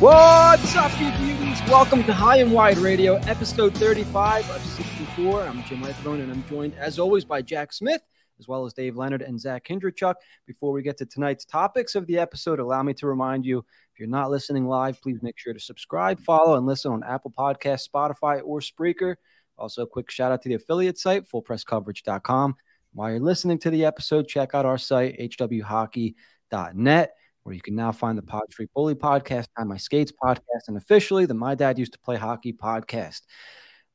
What's up, you beauties? Welcome to High and Wide Radio, episode 35 of 64. I'm Jim Letharone, and I'm joined, as always, by Jack Smith, as well as Dave Leonard and Zach Hyndrychuk. Before we get to tonight's topics of the episode, allow me to remind you, if you're not listening live, please make sure to subscribe, follow, and listen on Apple Podcasts, Spotify, or Spreaker. Also, a quick shout-out to the affiliate site, fullpresscoverage.com. While you're listening to the episode, check out our site, hwhockey.net. where you can now find the Pod Street Bully podcast, Time My Skates podcast, and officially the My Dad Used to Play Hockey podcast.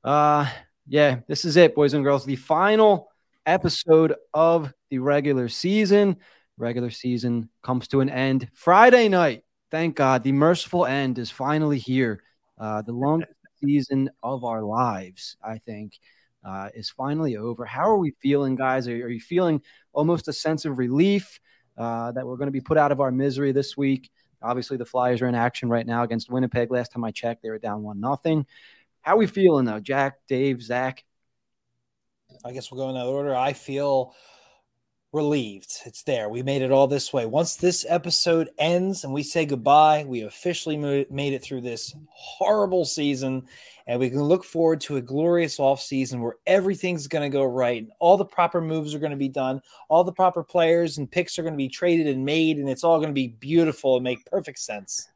Yeah, this is it, boys and girls. The final episode of the regular season. Regular season comes to an end Friday night. Thank God. The merciful end is finally here. The longest season of our lives, I think, is finally over. How are we feeling, guys? Are you feeling almost a sense of relief that we're going to be put out of our misery this week? Obviously, the Flyers are in action right now against Winnipeg. Last time I checked, they were down 1-0. How are we feeling, though? Jack, Dave, Zach? I guess we'll go in that order. I feel relieved. It's there. We made it all this way. Once this episode ends and we say goodbye, we officially made it through this horrible season, and we can look forward to a glorious offseason where everything's going to go right, and all the proper moves are going to be done, all the proper players and picks are going to be traded and made, and it's all going to be beautiful and make perfect sense.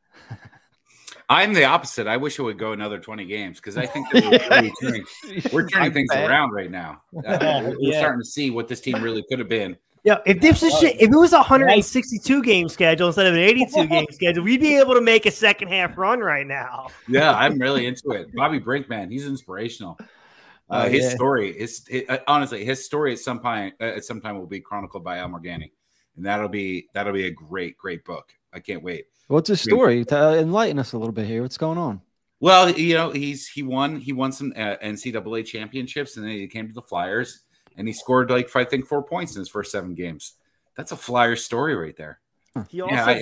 I'm the opposite. I wish it would go another 20 games because I think that we're turning things around right now. We're starting to see what this team really could have been. Yeah, if it was a 162 game schedule instead of an 82 game schedule, we'd be able to make a second half run right now. Yeah, I'm really into it. Bobby Brinkman, he's inspirational. His story at some time will be chronicled by Al Morgani, and that'll be a great book. I can't wait. What's his story? Enlighten us a little bit here. What's going on? Well, you know, he won some NCAA championships, and then he came to the Flyers. And he scored, 4 points in his first 7 games. That's a Flyers story right there. He also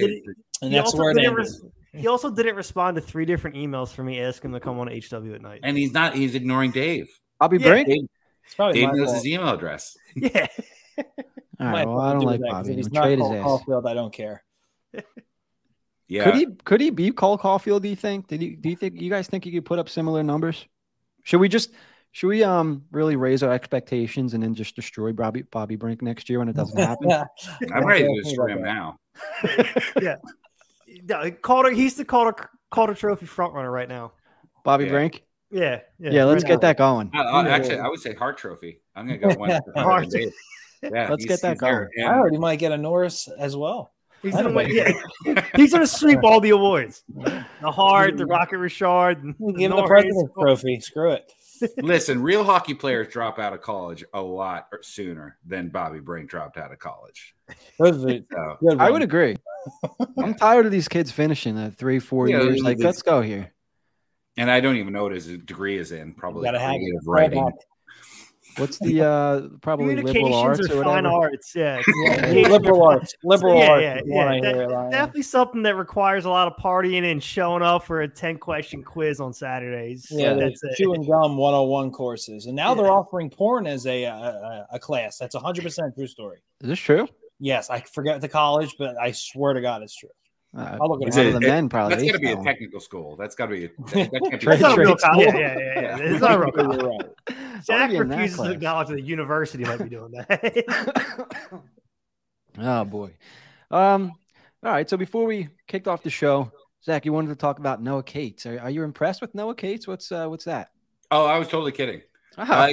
didn't respond to 3 different emails from me asking him to come on HW at night. And he's ignoring Dave. Dave knows his email address. Yeah. All right, well, I don't like Bobby. He's not Caulfield. I don't care. Yeah. Could he be Caulfield, do you think? Do you think you guys think he could put up similar numbers? Should we really raise our expectations and then just destroy Bobby Brink next year when it doesn't happen? I'm ready to destroy him now. Yeah. No, he's the Calder Trophy frontrunner right now. Bobby Brink? Yeah. Yeah, let's get that going. Actually, I would say Hart Trophy. I'm going to go one. Hart Trophy. Yeah, let's get that going. Yeah. I already might get a Norris as well. He's going to sweep all the awards. The Hart, the Rocket Richard. Give him the President's Trophy. Screw it. Listen, real hockey players drop out of college a lot sooner than Bobby Brink dropped out of college. I would agree. I'm tired of these kids finishing at 3-4 years. Let's go here. And I don't even know what his degree is in. Probably creative writing. What's the probably liberal arts or fine arts? Yeah, liberal arts. Liberal arts. Yeah. Definitely something that requires a lot of partying and showing up for a 10-question quiz on Saturdays. Yeah, so that's chewing gum 101 courses, and now they're offering porn as a class. That's 100% true story. Is this true? Yes, I forget the college, but I swear to God, it's true. I'll look at the men probably. That's got to be a technical school. That's got to be a real college. Yeah. It's not a real college. Zach refuses to acknowledge that the university might be doing that. Oh, boy. All right, so before we kicked off the show, Zach, you wanted to talk about Noah Cates. Are you impressed with Noah Cates? What's that? Oh, I was totally kidding. But,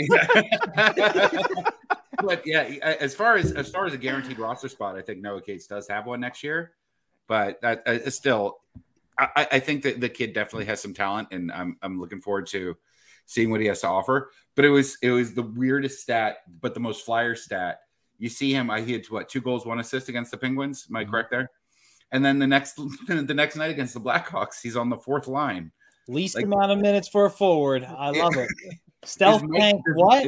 yeah, as far as a guaranteed roster spot, I think Noah Cates does have one next year. But I think that the kid definitely has some talent, and I'm looking forward to seeing what he has to offer. But it was the weirdest stat, but the most Flyer stat. You see him, he had 2 goals, 1 assist against the Penguins. Am I correct there? And then the next night against the Blackhawks, he's on the 4th line. Least amount of minutes for a forward. I love it. Stealth tank. What?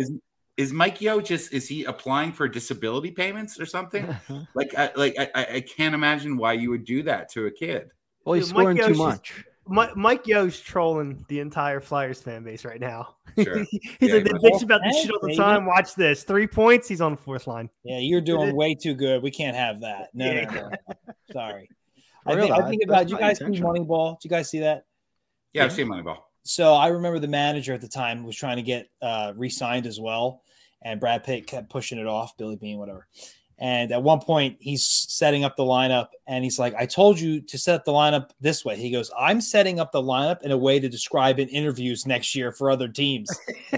Is Mike Yo is he applying for disability payments or something? I can't imagine why you would do that to a kid. Well, he's scoring too much. Mike Yo's trolling the entire Flyers fan base right now. Sure. They bitch about this shit all the time. Watch this. 3 points. He's on the 4th line. Yeah, you're doing way too good. We can't have that. No. Sorry. I think about you guys see Moneyball? Did you guys see that? Yeah, I've seen Moneyball. So I remember the manager at the time was trying to get re-signed as well, and Brad Pitt kept pushing it off, Billy Beane, whatever. And at one point, he's setting up the lineup, and he's like, I told you to set up the lineup this way. He goes, I'm setting up the lineup in a way to describe in interviews next year for other teams.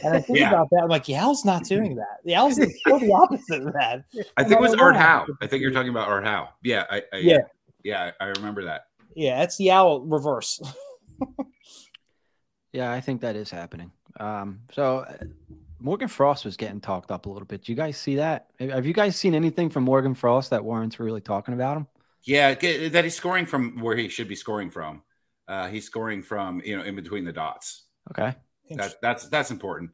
And I think about that. I'm like, Yal's not doing that. Yal's the opposite of that. I think it was Art Howe. I think you're talking about Art Howe. Yeah. Yeah, I remember that. Yeah, that's Yal reverse. Yeah, I think that is happening. So Morgan Frost was getting talked up a little bit. Do you guys see that? Have you guys seen anything from Morgan Frost that warrants really talking about him? Yeah, that he's scoring from where he should be scoring from. He's scoring from, in between the dots. Okay, that's important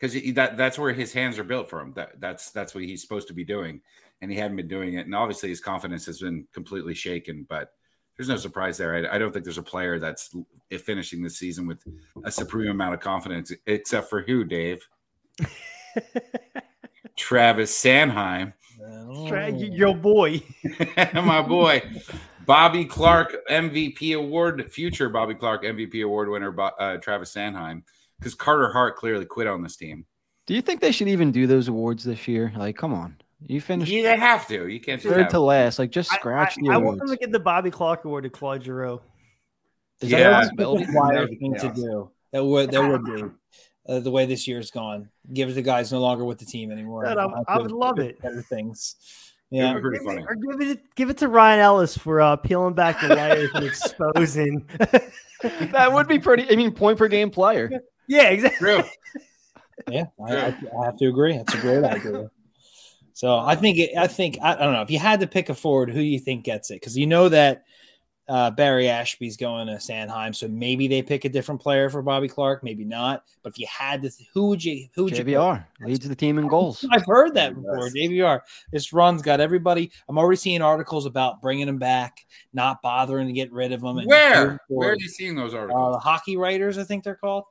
because that's where his hands are built for him. That's what he's supposed to be doing, and he hadn't been doing it. And obviously, his confidence has been completely shaken, but there's no surprise there. I don't think there's a player that's finishing the season with a supreme amount of confidence, except for who, Dave? Travis Sanheim. Your boy. My boy. Bobby Clark MVP award, future Bobby Clark MVP award winner, Travis Sanheim, because Carter Hart clearly quit on this team. Do you think they should even do those awards this year? Like, come on. You finish. Yeah, they have to. You can't. Third to last. Like, just scratch the awards. I want them to get the Bobby Clark Award to Claude Giroux. That a wild thing to do? That would be the way this year's gone. Give the guys no longer with the team anymore. God, I would love it. Better things. Yeah, funny. Or give it to Ryan Ellis for peeling back the layers and exposing. That would be pretty. I mean, point per game player. Yeah, exactly. True. Yeah, I have to agree. That's a great idea. So I don't know if you had to pick a forward, who do you think gets it? Because you know that Barry Ashby's going to Sanheim, so maybe they pick a different player for Bobby Clark, maybe not. But if you had to, who would you? JBR leads the team in goals. I've heard that before. JBR, this run's got everybody. I'm already seeing articles about bringing him back, not bothering to get rid of him. Where are you seeing those articles? The Hockey Writers, I think they're called.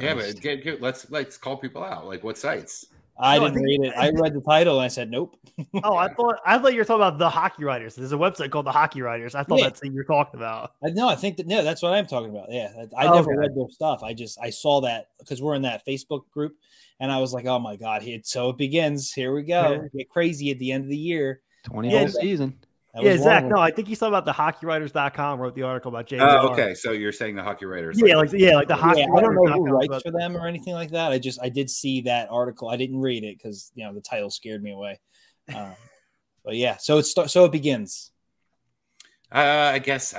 Yeah, but let's call people out. Like what sites? I didn't read it. I read the title and I said, nope. Oh, I thought you were talking about The Hockey Writers. There's a website called The Hockey Writers. I thought that's what you're talking about. No, that's what I'm talking about. Yeah. I never read their stuff. I saw that because we're in that Facebook group and I was like, oh my God. So it begins. Here we go. Yeah. Get crazy at the end of the year. 20-whole season. Yeah, Zach. No, I think you saw about the hockeywriters.com wrote the article about JBR. Oh, okay. So you're saying the Hockey Writers. Like the Hockey Writers. I don't know who writes for them or anything like that. I did see that article. I didn't read it because, the title scared me away. But yeah, so it begins. I guess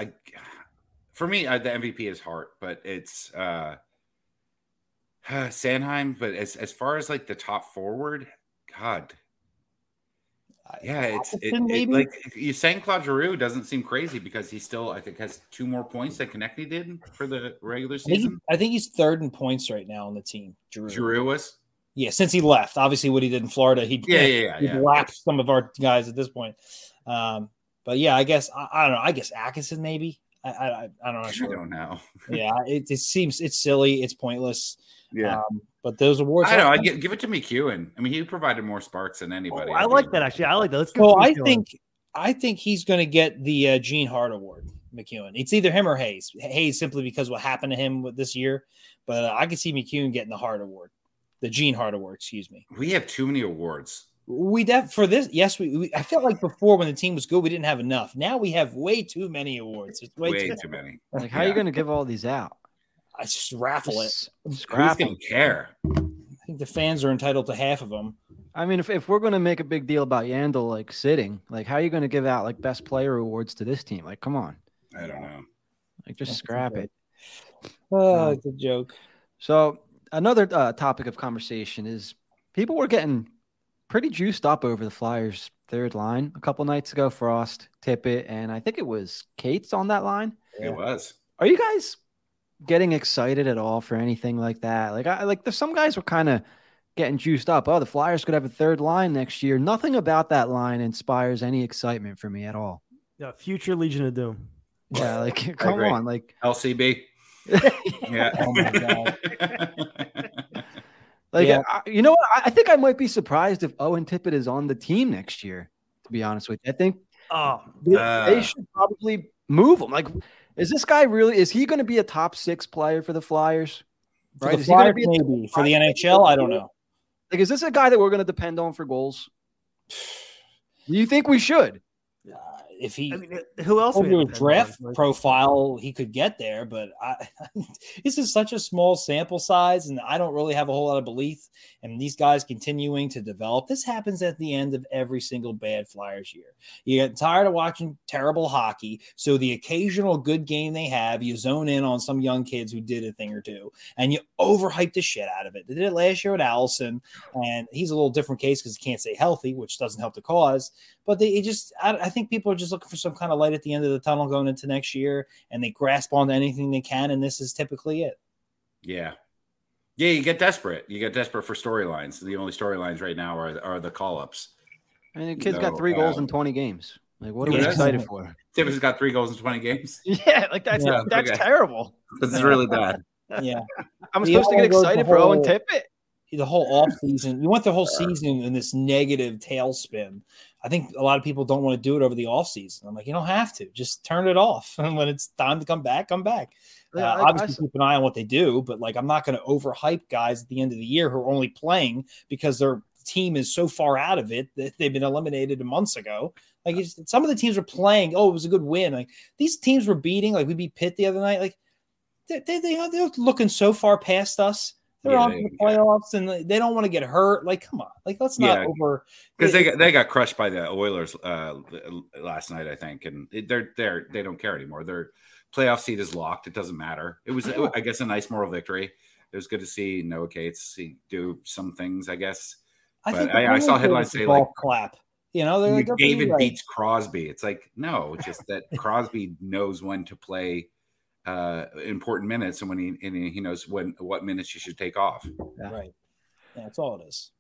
for me, the MVP is Hart, but it's Sanheim. But as far as like the top forward, God. Yeah, it's like you're saying Claude Giroux doesn't seem crazy because he still, I think, has 2 more points than Konechny did for the regular season. I think he's third in points right now on the team. Giroux was? Yeah, since he left. Obviously, what he did in Florida, he lapped some of our guys at this point. But yeah, I guess, I don't know. I guess Atkinson maybe. I don't know. Sure. I don't know. Yeah, it seems it's silly. It's pointless. Yeah. But those awards, I don't know. I give it to McEwen. I mean, he provided more sparks than anybody. Oh, I like that actually. I like that. Let's go. Well, I think he's going to get the Gene Hart Award, McEwen. It's either him or Hayes. Hayes simply because what happened to him this year. But I could see McEwen getting the Hart Award, the Gene Hart Award. Excuse me. We have too many awards. We for this. Yes, we. I felt like before when the team was good, we didn't have enough. Now we have way too many awards. It's way too many. Like, how are you going to give all these out? I just raffle it. Who's going to care? I think the fans are entitled to half of them. I mean, if we're going to make a big deal about Yandel, like, sitting, like, how are you going to give out, like, best player awards to this team? Like, come on. I don't know. Like, just scrap it. Oh, it's a joke. So another topic of conversation is people were getting pretty juiced up over the Flyers' third line a couple nights ago. Frost, Tippett, and I think it was Cates on that line. Yeah. It was. Are you guys getting excited at all for anything like that? Like, there's some guys were kind of getting juiced up. Oh, the Flyers could have a third line next year. Nothing about that line inspires any excitement for me at all. Yeah, future Legion of Doom. Yeah, like come on, like LCB. Yeah. Oh my God. Like, yeah. You know what? I think I might be surprised if Owen Tippett is on the team next year. To be honest with you, I think they should probably move him. Like, is this guy really, is he going to be a top six player for the Flyers? For right? The Flyers, is he gonna be maybe. For the NHL, I don't know. Like, is this a guy that we're going to depend on for goals? Do you think we should? If he, I mean, who else would a draft profile, he could get there, but this is such a small sample size, and I don't really have a whole lot of belief in these guys continuing to develop. This happens at the end of every single bad Flyers year. You get tired of watching terrible hockey, so the occasional good game they have, you zone in on some young kids who did a thing or two, and you overhype the shit out of it. They did it last year with Allison, and he's a little different case because he can't stay healthy, which doesn't help the cause. But they I think people are just looking for some kind of light at the end of the tunnel going into next year, and they grasp onto anything they can, and this is typically it. Yeah, you get desperate. You get desperate for storylines. The only storylines right now are the call-ups. I mean, the kid's got 3 goals in 20 games. Like, what are we excited for? Tippett's got 3 goals in 20 games? Yeah, like that's terrible. This is really bad. Yeah. I'm supposed to get excited for Owen Tippett. The whole offseason, you went the whole season in this negative tailspin. I think a lot of people don't want to do it over the offseason. I'm like, you don't have to. Just turn it off. And when it's time to come back, come back. Yeah, obviously, keep an eye on what they do, but like, I'm not going to overhype guys at the end of the year who are only playing because their team is so far out of it that they've been eliminated months ago. Like, some of the teams were playing. Oh, it was a good win. Like, these teams were beating. Like, we beat Pitt the other night. Like, they're looking so far past us. They're all in the playoffs, and they don't want to get hurt. Like, come on. Like, let's not over – because they got crushed by the Oilers last night, I think, and they don't care anymore. Their playoff seed is locked. It doesn't matter. It was, I guess, a nice moral victory. It was good to see Noah Cates do some things, I guess. But I saw headlines say, like – clap. You know, they're like, David beats Crosby. It's like, no, just that Crosby knows when to play – important minutes, and when he knows what minutes you should take off. Yeah. Right. Yeah, that's all it is.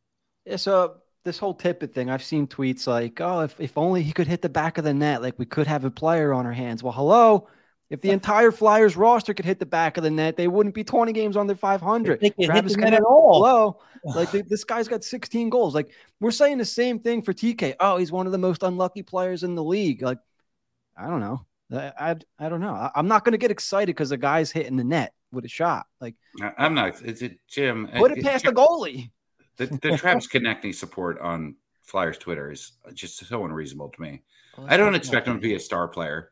Yeah, so this whole Tippett thing, I've seen tweets like, oh, if only he could hit the back of the net, like we could have a player on our hands. Well, hello. If the entire Flyers roster could hit the back of the net, they wouldn't be 20 games under 500. Travis Sanheim at all. Hello. Like, this guy's got 16 goals. Like, we're saying the same thing for TK. Oh, he's one of the most unlucky players in the league. Like, I don't know. I don't know. I'm not going to get excited because the guy's hitting the net with a shot. Like, I'm not. It's Jim. Put it past the goalie. The Travis Konechny support on Flyers Twitter is just so unreasonable to me. Well, I don't expect him to be a star player,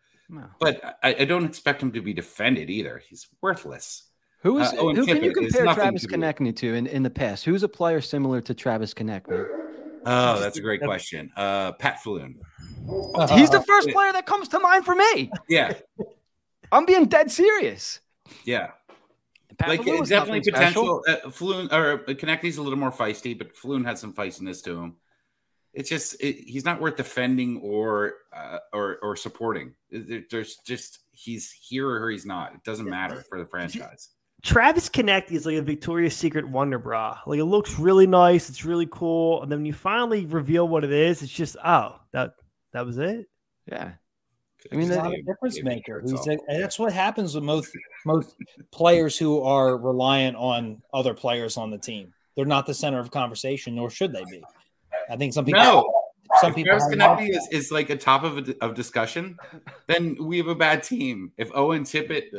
but I don't expect him to be defended either. He's worthless. Who can you compare Travis Konechny to in the past? Who's a player similar to Travis Konechny? Oh, that's a great question. Pat Flynn. He's the first player that comes to mind for me. Yeah. I'm being dead serious. Yeah. Like, definitely potential. Floon or Konechny's a little more feisty, but Floon has some feistiness to him. It's just he's not worth defending or supporting. There's just he's here or he's not. It doesn't matter for the franchise. Travis Konechny is like a Victoria's Secret Wonder Bra. Like, it looks really nice. It's really cool. And then when you finally reveal what it is, it's just, that was it. Yeah. I mean, not a difference maker. That's what happens with most players who are reliant on other players on the team. They're not the center of conversation, nor should they be. I think some people. No. Some people. If Konechny is like a top of discussion, then we have a bad team. If Owen Tippett,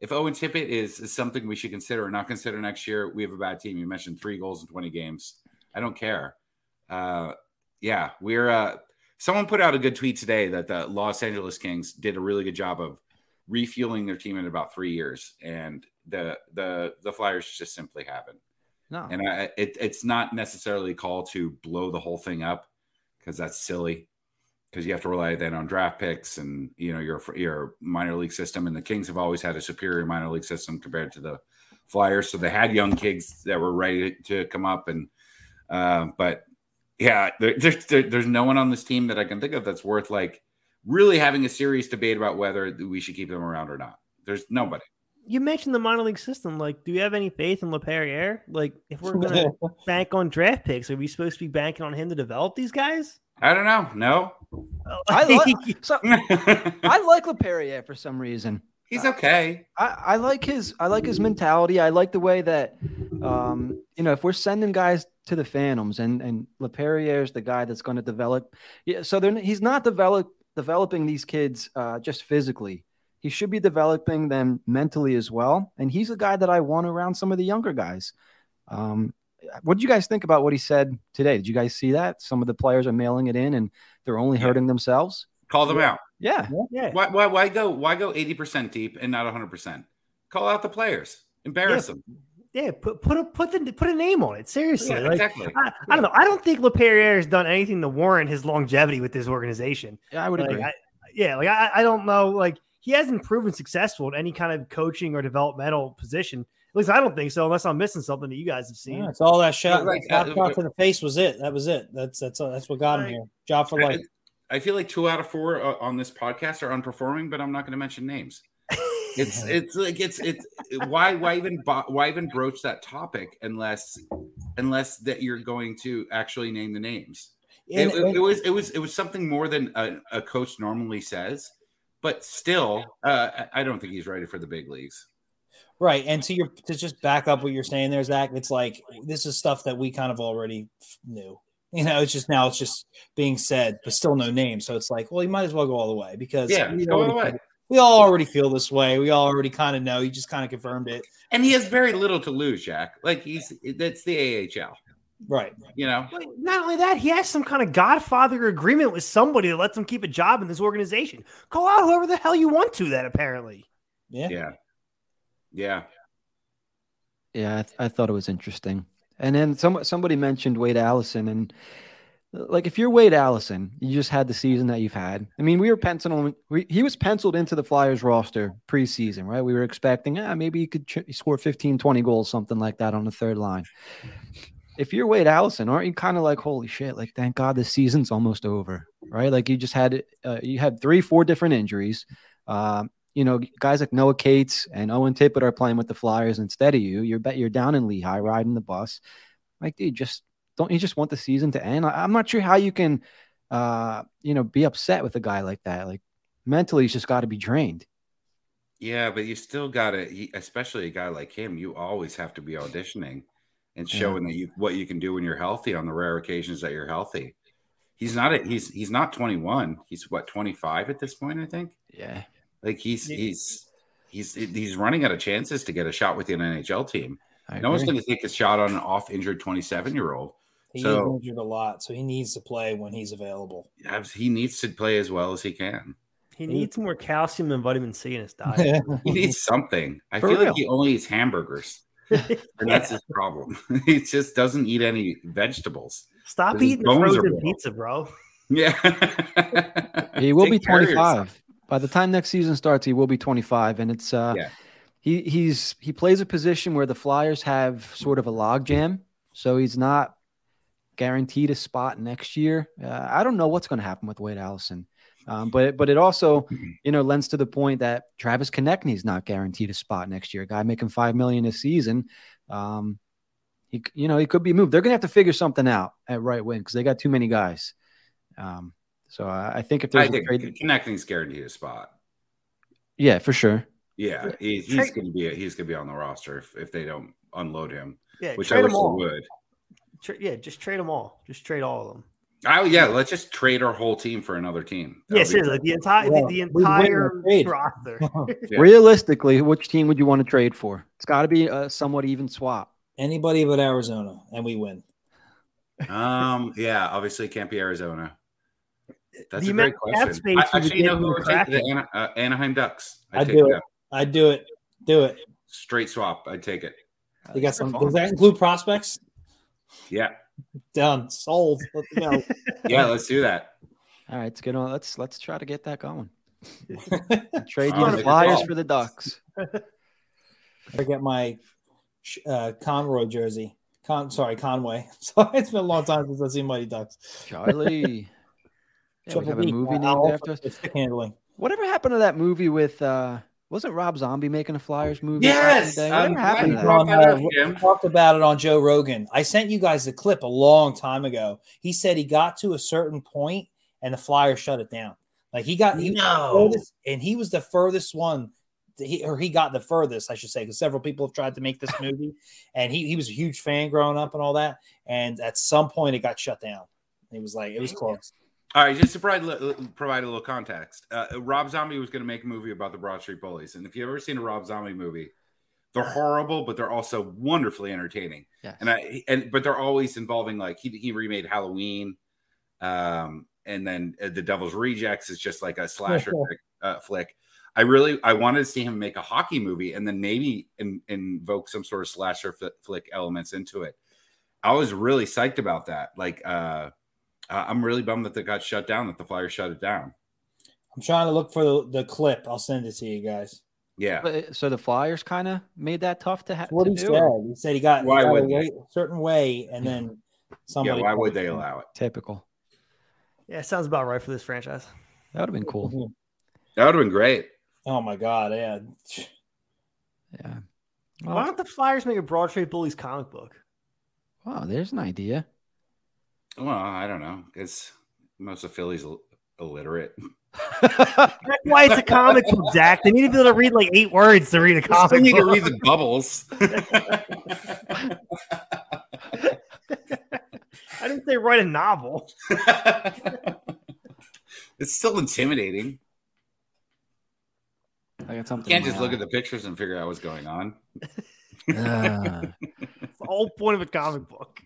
if Owen Tippett is something we should consider or not consider next year, we have a bad team. You mentioned 3 goals in 20 games. I don't care. We're someone put out a good tweet today that the Los Angeles Kings did a really good job of refueling their team in about 3 years, and the Flyers just simply haven't. No, and it's not necessarily a call to blow the whole thing up because that's silly. Because you have to rely then on draft picks and, you know, your minor league system. And the Kings have always had a superior minor league system compared to the Flyers. So they had young kids that were ready to come up. And but, yeah, there's no one on this team that I can think of that's worth, like, really having a serious debate about whether we should keep them around or not. There's nobody. You mentioned the minor league system. Like, do you have any faith in LaPerriere? Like, if we're going to bank on draft picks, are we supposed to be banking on him to develop these guys? I don't know. No, I like LaPerriere for some reason. He's okay. I like his mentality. I like the way that you know, if we're sending guys to the Phantoms and LaPerriere is the guy that's going to develop. Yeah, so he's not developing these kids just physically. He should be developing them mentally as well. And he's a guy that I want around some of the younger guys. What do you guys think about what he said today? Did you guys see that? Some of the players are mailing it in and they're only hurting themselves. Call them out. Yeah. Why go 80% deep and not 100%? Call out the players. Embarrass them. Yeah, put a name on it. Seriously. Yeah, exactly. I don't know. I don't think LaPerriere has done anything to warrant his longevity with this organization. Yeah, I would agree. I don't know. Like, he hasn't proven successful in any kind of coaching or developmental position. At least I don't think so, unless I'm missing something that you guys have seen. Yeah, it's all that shot. Shot to the face was it. That was it. That's what got him here. Job for life. I feel like 2 out of 4 on this podcast are unperforming, but I'm not going to mention names. Why even broach that topic unless that you're going to actually name the names. It was something more than a coach normally says. But still, I don't think he's ready for the big leagues. Right. And to just back up what you're saying there, Zach, it's like this is stuff that we kind of already knew. You know, it's just being said, but still no name. So it's like, well, you might as well go all the way because we all already feel this way. We all already kind of know. You just kind of confirmed it. And he has very little to lose, Jack. Like that's the AHL. Right. You know, but not only that, he has some kind of godfather agreement with somebody that lets him keep a job in this organization. Call out whoever the hell you want to that apparently. Yeah. I thought it was interesting. And then somebody mentioned Wade Allison, and like, if you're Wade Allison, you just had the season that you've had. I mean, he was penciled into the Flyers roster preseason, right? We were expecting, maybe he could score 15, 20 goals, something like that on the third line. If you're Wade Allison, aren't you kind of like, holy shit, like, thank God this season's almost over, right? Like, you just had you had 3-4 different injuries. You know, guys like Noah Cates and Owen Tippett are playing with the Flyers instead of you. You're down in Lehigh riding the bus. Like, dude, don't you just want the season to end? I'm not sure how you can, be upset with a guy like that. Like, mentally, he's just got to be drained. Yeah, but you still got to, especially a guy like him, you always have to be auditioning and showing that what you can do when you're healthy on the rare occasions that you're healthy. He's not 21. He's what, 25 at this point, I think. Yeah. Like he's running out of chances to get a shot with an NHL team. No one's going to take a shot on an off-injured 27-year-old. He's injured a lot, so he needs to play when he's available. He needs to play as well as he can. He needs more calcium and vitamin C in his diet. He needs something. I feel like he only eats hamburgers. And that's his problem. He just doesn't eat any vegetables. Stop eating frozen pizza, bro. Yeah. He will be 25. By the time next season starts, he will be 25. And it's he plays a position where the Flyers have sort of a logjam. So he's not guaranteed a spot next year. I don't know what's going to happen with Wade Allison. But it also, lends to the point that Travis Konechny is not guaranteed a spot next year. A guy making $5 million a season, he could be moved. They're going to have to figure something out at right wing because they got too many guys. So I think if there's a trade, Konechny's guaranteed a spot. Yeah, for sure. Yeah, he's going to be on the roster if they don't unload him. Yeah, which I wish they would. Just trade them all. Just trade all of them. Let's just trade our whole team for another team. Seriously, the entire roster. Realistically, which team would you want to trade for? It's got to be a somewhat even swap. Anybody but Arizona, and we win. Obviously it can't be Arizona. That's a great question. The Anaheim Ducks. I'd do it. Do it. Straight swap. I'd take it. You got some. Does that include prospects? Yeah. Done. Sold. Let's go. Yeah, let's do that. All right, let's get on. Let's try to get that going. Trade you the Flyers for the Ducks. I get my Conroy jersey. Conway. Sorry, it's been a long time since I've seen Mighty Ducks. Charlie. Yeah, we have a movie named after us. Whatever happened to that movie with? Wasn't Rob Zombie making a Flyers movie? Yes, we talked about it on Joe Rogan. I sent you guys the clip a long time ago. He said he got to a certain point and the Flyers shut it down. Like he was the furthest one he got the furthest, I should say, because several people have tried to make this movie, and he was a huge fan growing up and all that. And at some point, it got shut down. It was like, it was close. All right, just to provide a little context, Rob Zombie was going to make a movie about the Broad Street Bullies, and if you've ever seen a Rob Zombie movie, they're horrible, but they're also wonderfully entertaining. Yes. But they're always involving, like, he remade Halloween, and then The Devil's Rejects is just like a slasher flick. I wanted to see him make a hockey movie and then maybe invoke some sort of slasher flick elements into it. I was really psyched about that. Like, I'm really bummed that they got shut down, that the Flyers shut it down. I'm trying to look for the clip. I'll send it to you guys. Yeah. But, so the Flyers kind of made that tough to have. What he said. He said he got a certain way, and then somebody. Yeah, why would they allow it? Typical. Yeah, it sounds about right for this franchise. That would have been cool. That would have been great. Oh, my God. Yeah. Yeah. Well, why don't the Flyers make a Broad Street Bullies comic book? Wow, there's an idea. Well, I don't know. It's most of Philly's illiterate. That's why it's a comic book, Zach. They need to be able to read like 8 words to read a comic book. They need to read the bubbles. I didn't say write a novel. It's still intimidating. I got something. You can't just look at the pictures and figure out what's going on. It's the whole point of a comic book.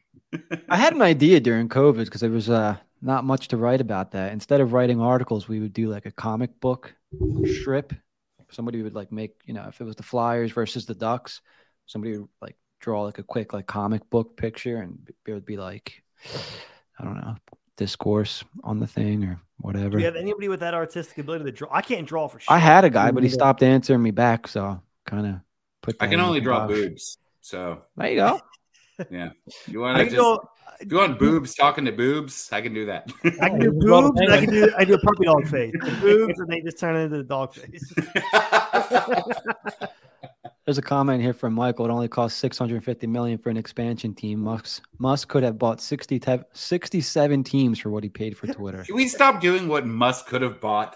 I had an idea during COVID because there was not much to write about that. Instead of writing articles, we would do like a comic book strip. Somebody would like make, if it was the Flyers versus the Ducks, somebody would like draw like a quick like comic book picture, and it would be like, I don't know, discourse on the thing or whatever. Do you have anybody with that artistic ability to draw? I can't draw for sure. I had a guy, but he stopped answering me back, so kind of put. I can only draw boobs. So there you go. Yeah, you want boobs talking to boobs? I can do that. I can do boobs. And I do a puppy dog face. Boobs, and they just turn into the dog face. There's a comment here from Michael. It only cost $650 million for an expansion team. Musk could have bought 67 teams for what he paid for Twitter. Can we stop doing what Musk could have bought?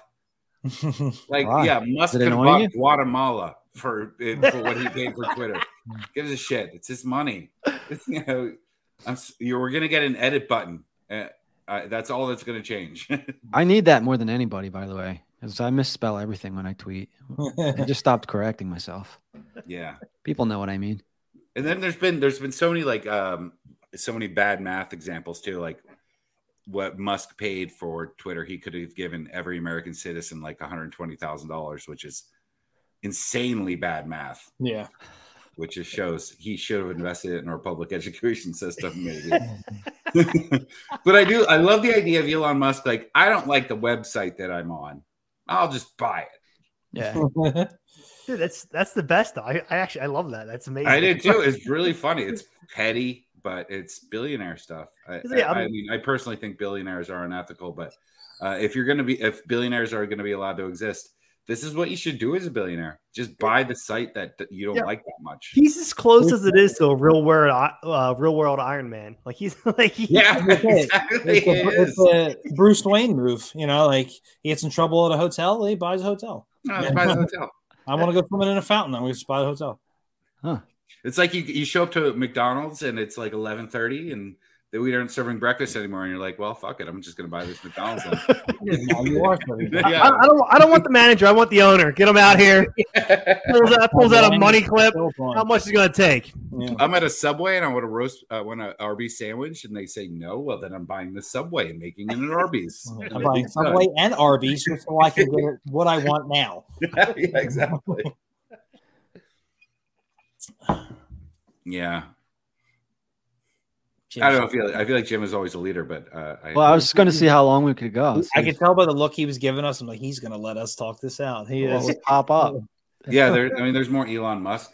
Like, wow. Yeah, Musk could have bought Guatemala for what he paid for Twitter. Gives a shit. It's his money. We're gonna get an edit button. That's all that's gonna change. I need that more than anybody, by the way, because I misspell everything when I tweet. I just stopped correcting myself. Yeah, people know what I mean. And then there's been so many like so many bad math examples too, like what Musk paid for Twitter. He could have given every American citizen like $120,000, which is insanely bad math. Yeah. Which just shows he should have invested in our public education system, maybe. But I love the idea of Elon Musk. Like, I don't like the website that I'm on. I'll just buy it. Yeah. Dude, that's the best though. I love that. That's amazing. I did too. It's really funny. It's petty, but it's billionaire stuff. I mean, I personally think billionaires are unethical, but if billionaires are going to be allowed to exist, this is what you should do as a billionaire. Just buy the site that you don't like that much. He's as close as it is to a real world Iron Man. Like he's like, exactly. It's a Bruce Wayne move. Like he gets in trouble at a hotel. He buys a hotel. No, buy the hotel. I want to go swimming in a fountain. I'm going to just buy the hotel. Huh. It's like you show up to McDonald's and it's like 11:30 and that we aren't serving breakfast anymore, and you're like, well, fuck it. I'm just going to buy this McDonald's. I don't want the manager. I want the owner. Get him out here. Pulls out a money clip. How much is it going to take? Yeah. I'm at a Subway, and I want an Arby's sandwich, and they say no. Well, then I'm buying the Subway and making it an Arby's. I'm buying Subway and Arby's just so I can get what I want now. Yeah, exactly. Yeah. Jim, I don't know. I feel like Jim is always a leader, but I was just going to see how long we could go. I could tell by the look he was giving us. I'm like, he's going to let us talk this out. He is pop up. Yeah, there's more Elon Musk.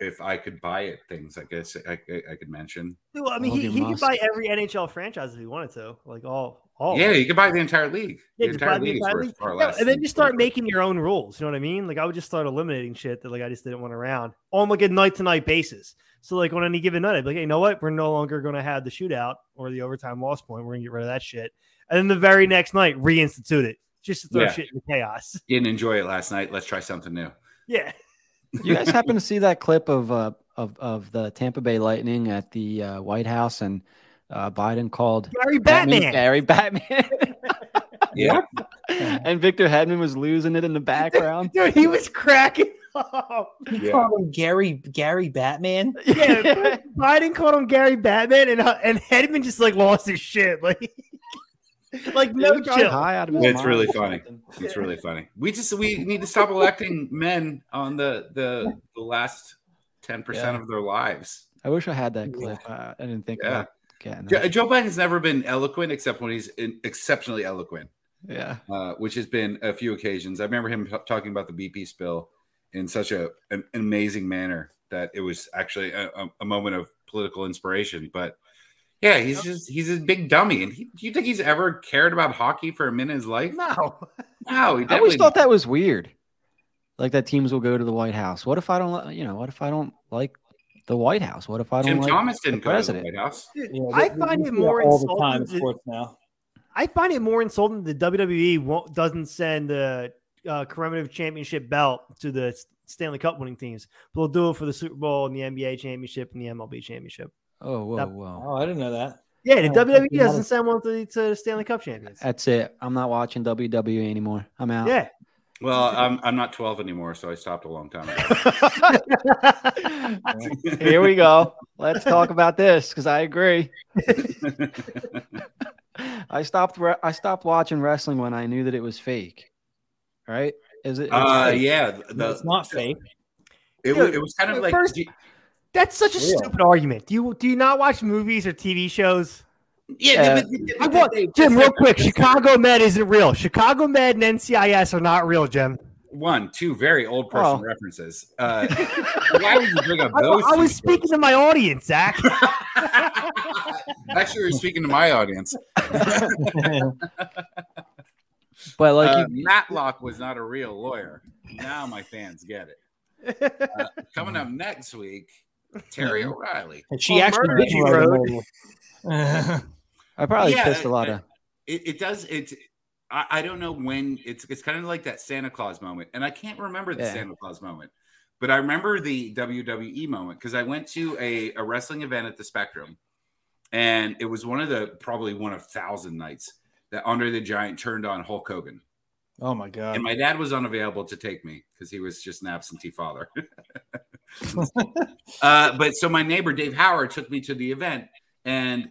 If I could buy it, things I guess I could mention. Well, I mean, he could buy every NHL franchise if he wanted to, like all. Yeah, you could buy the entire league. Yeah, the entire league is worth far less. And then you start making your own rules. You know what I mean? Like I would just start eliminating shit that like I just didn't want around on like a night to night basis. So, like, on any given night, I'd be like, hey, you know what? We're no longer going to have the shootout or the overtime loss point. We're going to get rid of that shit. And then the very next night, reinstitute it just to throw shit in chaos. Didn't enjoy it last night. Let's try something new. Yeah. You guys happen to see that clip of the Tampa Bay Lightning at the White House, and Biden called Gary Batman. Gary Batman. Yeah. And Victor Hedman was losing it in the background. Dude, he was cracking up. He called him Gary Batman. Yeah. Biden called him Gary Batman, and Hedman just like lost his shit. Like no chill. It's really funny. It's really funny. We need to stop electing men on the last 10% of their lives. I wish I had that clip. I didn't think about getting that. Joe Biden's never been eloquent except when he's exceptionally eloquent. Yeah. Which has been a few occasions. I remember him talking about the BP spill in such an amazing manner that it was actually a moment of political inspiration. But yeah, he's a big dummy. And do you think he's ever cared about hockey for a minute in his life? No. I always thought that was weird. Like that teams will go to the White House. What if I don't, what if I don't like the White House? What if I don't Jim like Thomas didn't the president? Go to the White House. Dude, I find it more insulting. I find it more insulting that the WWE doesn't send the commemorative championship belt to the Stanley Cup winning teams, but they'll do it for the Super Bowl and the NBA championship and the MLB championship. Oh, whoa. Oh, I didn't know that. Yeah, the WWE doesn't send one to the Stanley Cup champions. That's it. I'm not watching WWE anymore. I'm out. Yeah. Well, I'm not 12 anymore, so I stopped a long time ago. Here we go. Let's talk about this because I agree. I stopped watching wrestling when I knew that it was fake. Right? Is it? Yeah. It's not fake. It was kind of like first, that's such a stupid argument. Do you not watch movies or TV shows? Yeah, Jim, real quick, Chicago Med isn't real. Chicago Med and NCIS are not real, Jim. One, two very old person references. Why would you bring up those? I was speaking to my audience, Zach. Actually, you're speaking to my audience. But like, Matlock was not a real lawyer. Now my fans get it. Coming up next week, Terry O'Reilly. And she actually wrote. I probably pissed a lot of. It does. It's. I don't know when. It's kind of like that Santa Claus moment, and I can't remember the Santa Claus moment, but I remember the WWE moment because I went to a wrestling event at the Spectrum, and it was probably one of 1,000 nights that Andre the Giant turned on Hulk Hogan. Oh my God! And my dad was unavailable to take me because he was just an absentee father. But so my neighbor Dave Howard took me to the event, and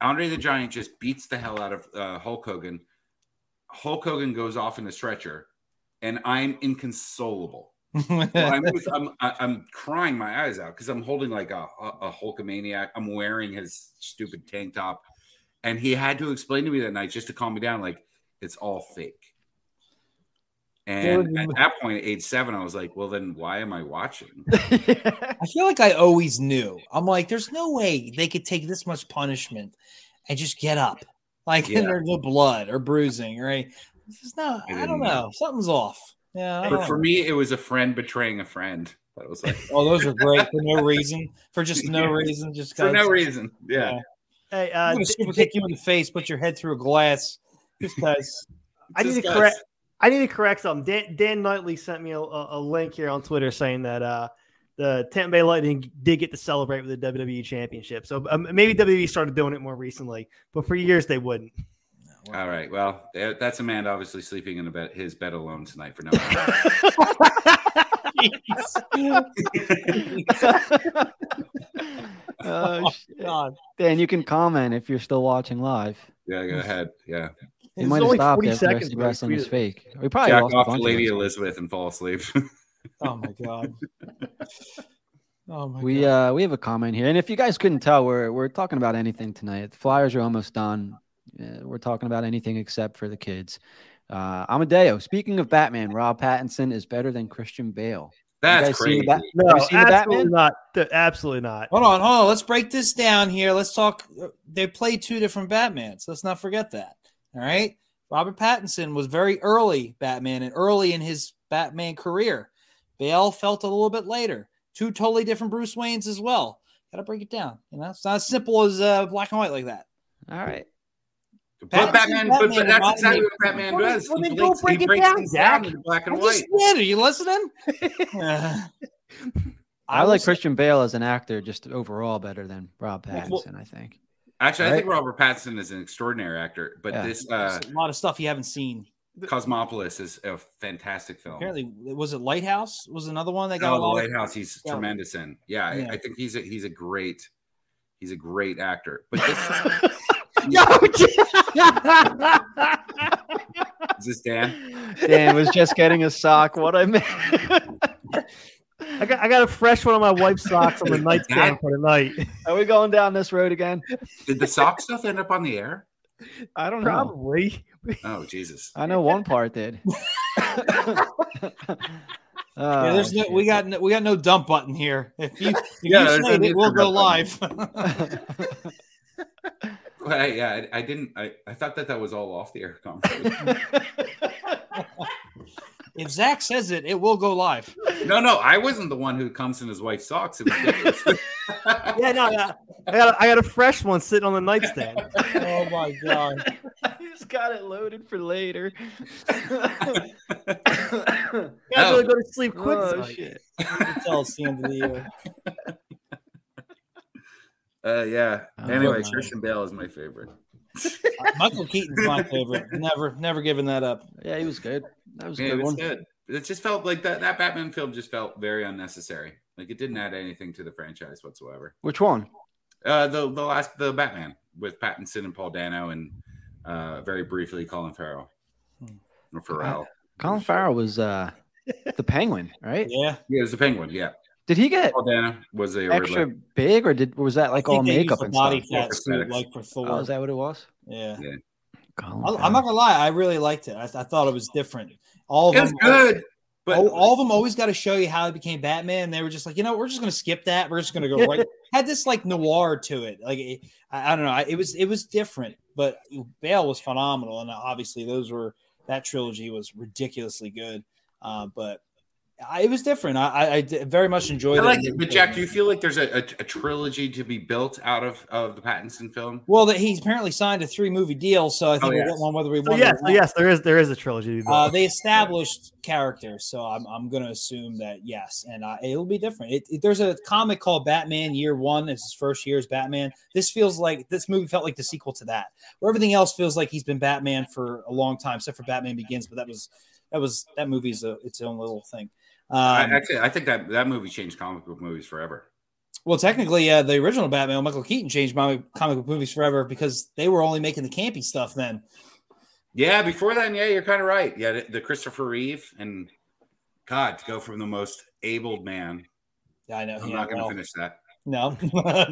Andre the Giant just beats the hell out of Hulk Hogan. Hulk Hogan goes off in a stretcher, and I'm inconsolable. Well, I'm crying my eyes out because I'm holding like a Hulkamaniac. I'm wearing his stupid tank top, and he had to explain to me that night just to calm me down, like it's all fake. And at that point, at age 7, I was like, well, then why am I watching? I feel like I always knew. I'm like, there's no way they could take this much punishment and just get up. Like, there's no blood or bruising, right? I don't know. Something's off. Yeah. But for me, it was a friend betraying a friend. That was like, oh, those are great for no reason. For just no reason. Just for no reason. Yeah. Hey, I'm going to super kick you in the face, put your head through a glass. Just because. I need to correct something. Dan Knightley sent me a link here on Twitter saying that the Tampa Bay Lightning did get to celebrate with the WWE Championship. So maybe WWE started doing it more recently, but for years they wouldn't. All right. Well, that's a man obviously sleeping in his bed alone tonight for no reason. Oh, God. Dan, you can comment if you're still watching live. Yeah, go ahead. Yeah. It might have stopped after wrestling is fake. We probably jack off to Lady Elizabeth and fall asleep. Oh, my God. Oh, my God. We have a comment here. And if you guys couldn't tell, we're talking about anything tonight. The Flyers are almost done. We're talking about anything except for the kids. Amadeo, speaking of Batman, Rob Pattinson is better than Christian Bale. That's crazy. No, absolutely not. Absolutely not. Hold on. Let's break this down here. Let's talk. They play two different Batmans. Let's not forget that. All right. Robert Pattinson was very early Batman and early in his Batman career. Bale felt a little bit later. Two totally different Bruce Waynes as well. Got to break it down. It's not as simple as black and white like that. All right. Batman, that's exactly what Batman does. Well, he breaks things down into black and white. Are you listening? I like Christian Bale as an actor just overall better than Rob Pattinson, I think. Actually, right? I think Robert Pattinson is an extraordinary actor, but this a lot of stuff you haven't seen. Cosmopolis is a fantastic film. Apparently, was it Lighthouse? Was another one that got a lot Lighthouse. He's tremendous in. I think he's a great actor. But this is this Dan? Dan was just getting a sock. What I meant. I got a fresh one of my wife's socks on the nightstand for tonight. Are we going down this road again? Did the sock stuff end up on the air? I don't know. Probably. Oh, Jesus. I know one part did. We got no dump button here. If you say it, we'll go live. I thought that was all off the air conversation. If Zach says it, it will go live. No, I wasn't the one who comes in his wife's socks. I got a fresh one sitting on the nightstand. Oh my God. I just got it loaded for later. You guys really go to sleep quick. Oh, shit. It's the end of the year. Anyway, Christian Bale is my favorite. Michael Keaton's my favorite. Never giving that up. Yeah, he was good. That was good. It was good. It just felt like that Batman film just felt very unnecessary. Like it didn't add anything to the franchise whatsoever. Which one? The last Batman with Pattinson and Paul Dano and very briefly Colin Farrell. Or Farrell. Colin Farrell was the Penguin, right? Yeah. Yeah, it was the Penguin. Yeah. Did he get Paul Dano was a extra big, or was that like all makeup and body fat suit, like for Thor? Oh, is that what it was? Yeah. I'm not gonna lie, I really liked it. I thought it was different. All of them always got to show you how he became Batman. They were just like, we're just gonna skip that. We're just gonna go right. Had this like noir to it. Like I don't know. It was different, but Bale was phenomenal, and obviously that trilogy was ridiculously good. But it was different. I very much enjoyed it. I like it. But Jack, do you feel like there's a trilogy to be built out of the Pattinson film? Well, that he's apparently signed a 3-movie deal, so I think we'll get one whether we want. Yes, there is a trilogy. They established characters, so I'm going to assume that yes, and it'll be different. There's a comic called Batman Year One. It's his first year as Batman. This movie felt like the sequel to that, where everything else feels like he's been Batman for a long time, except for Batman Begins. But that movie's its own little thing. I think that movie changed comic book movies forever. Well, technically, the original Batman, Michael Keaton, changed comic book movies forever because they were only making the campy stuff then. Yeah, before then, you're kind of right. Yeah, the Christopher Reeve and God, to go from the most abled man. Yeah, I know. I'm not going to finish that. No,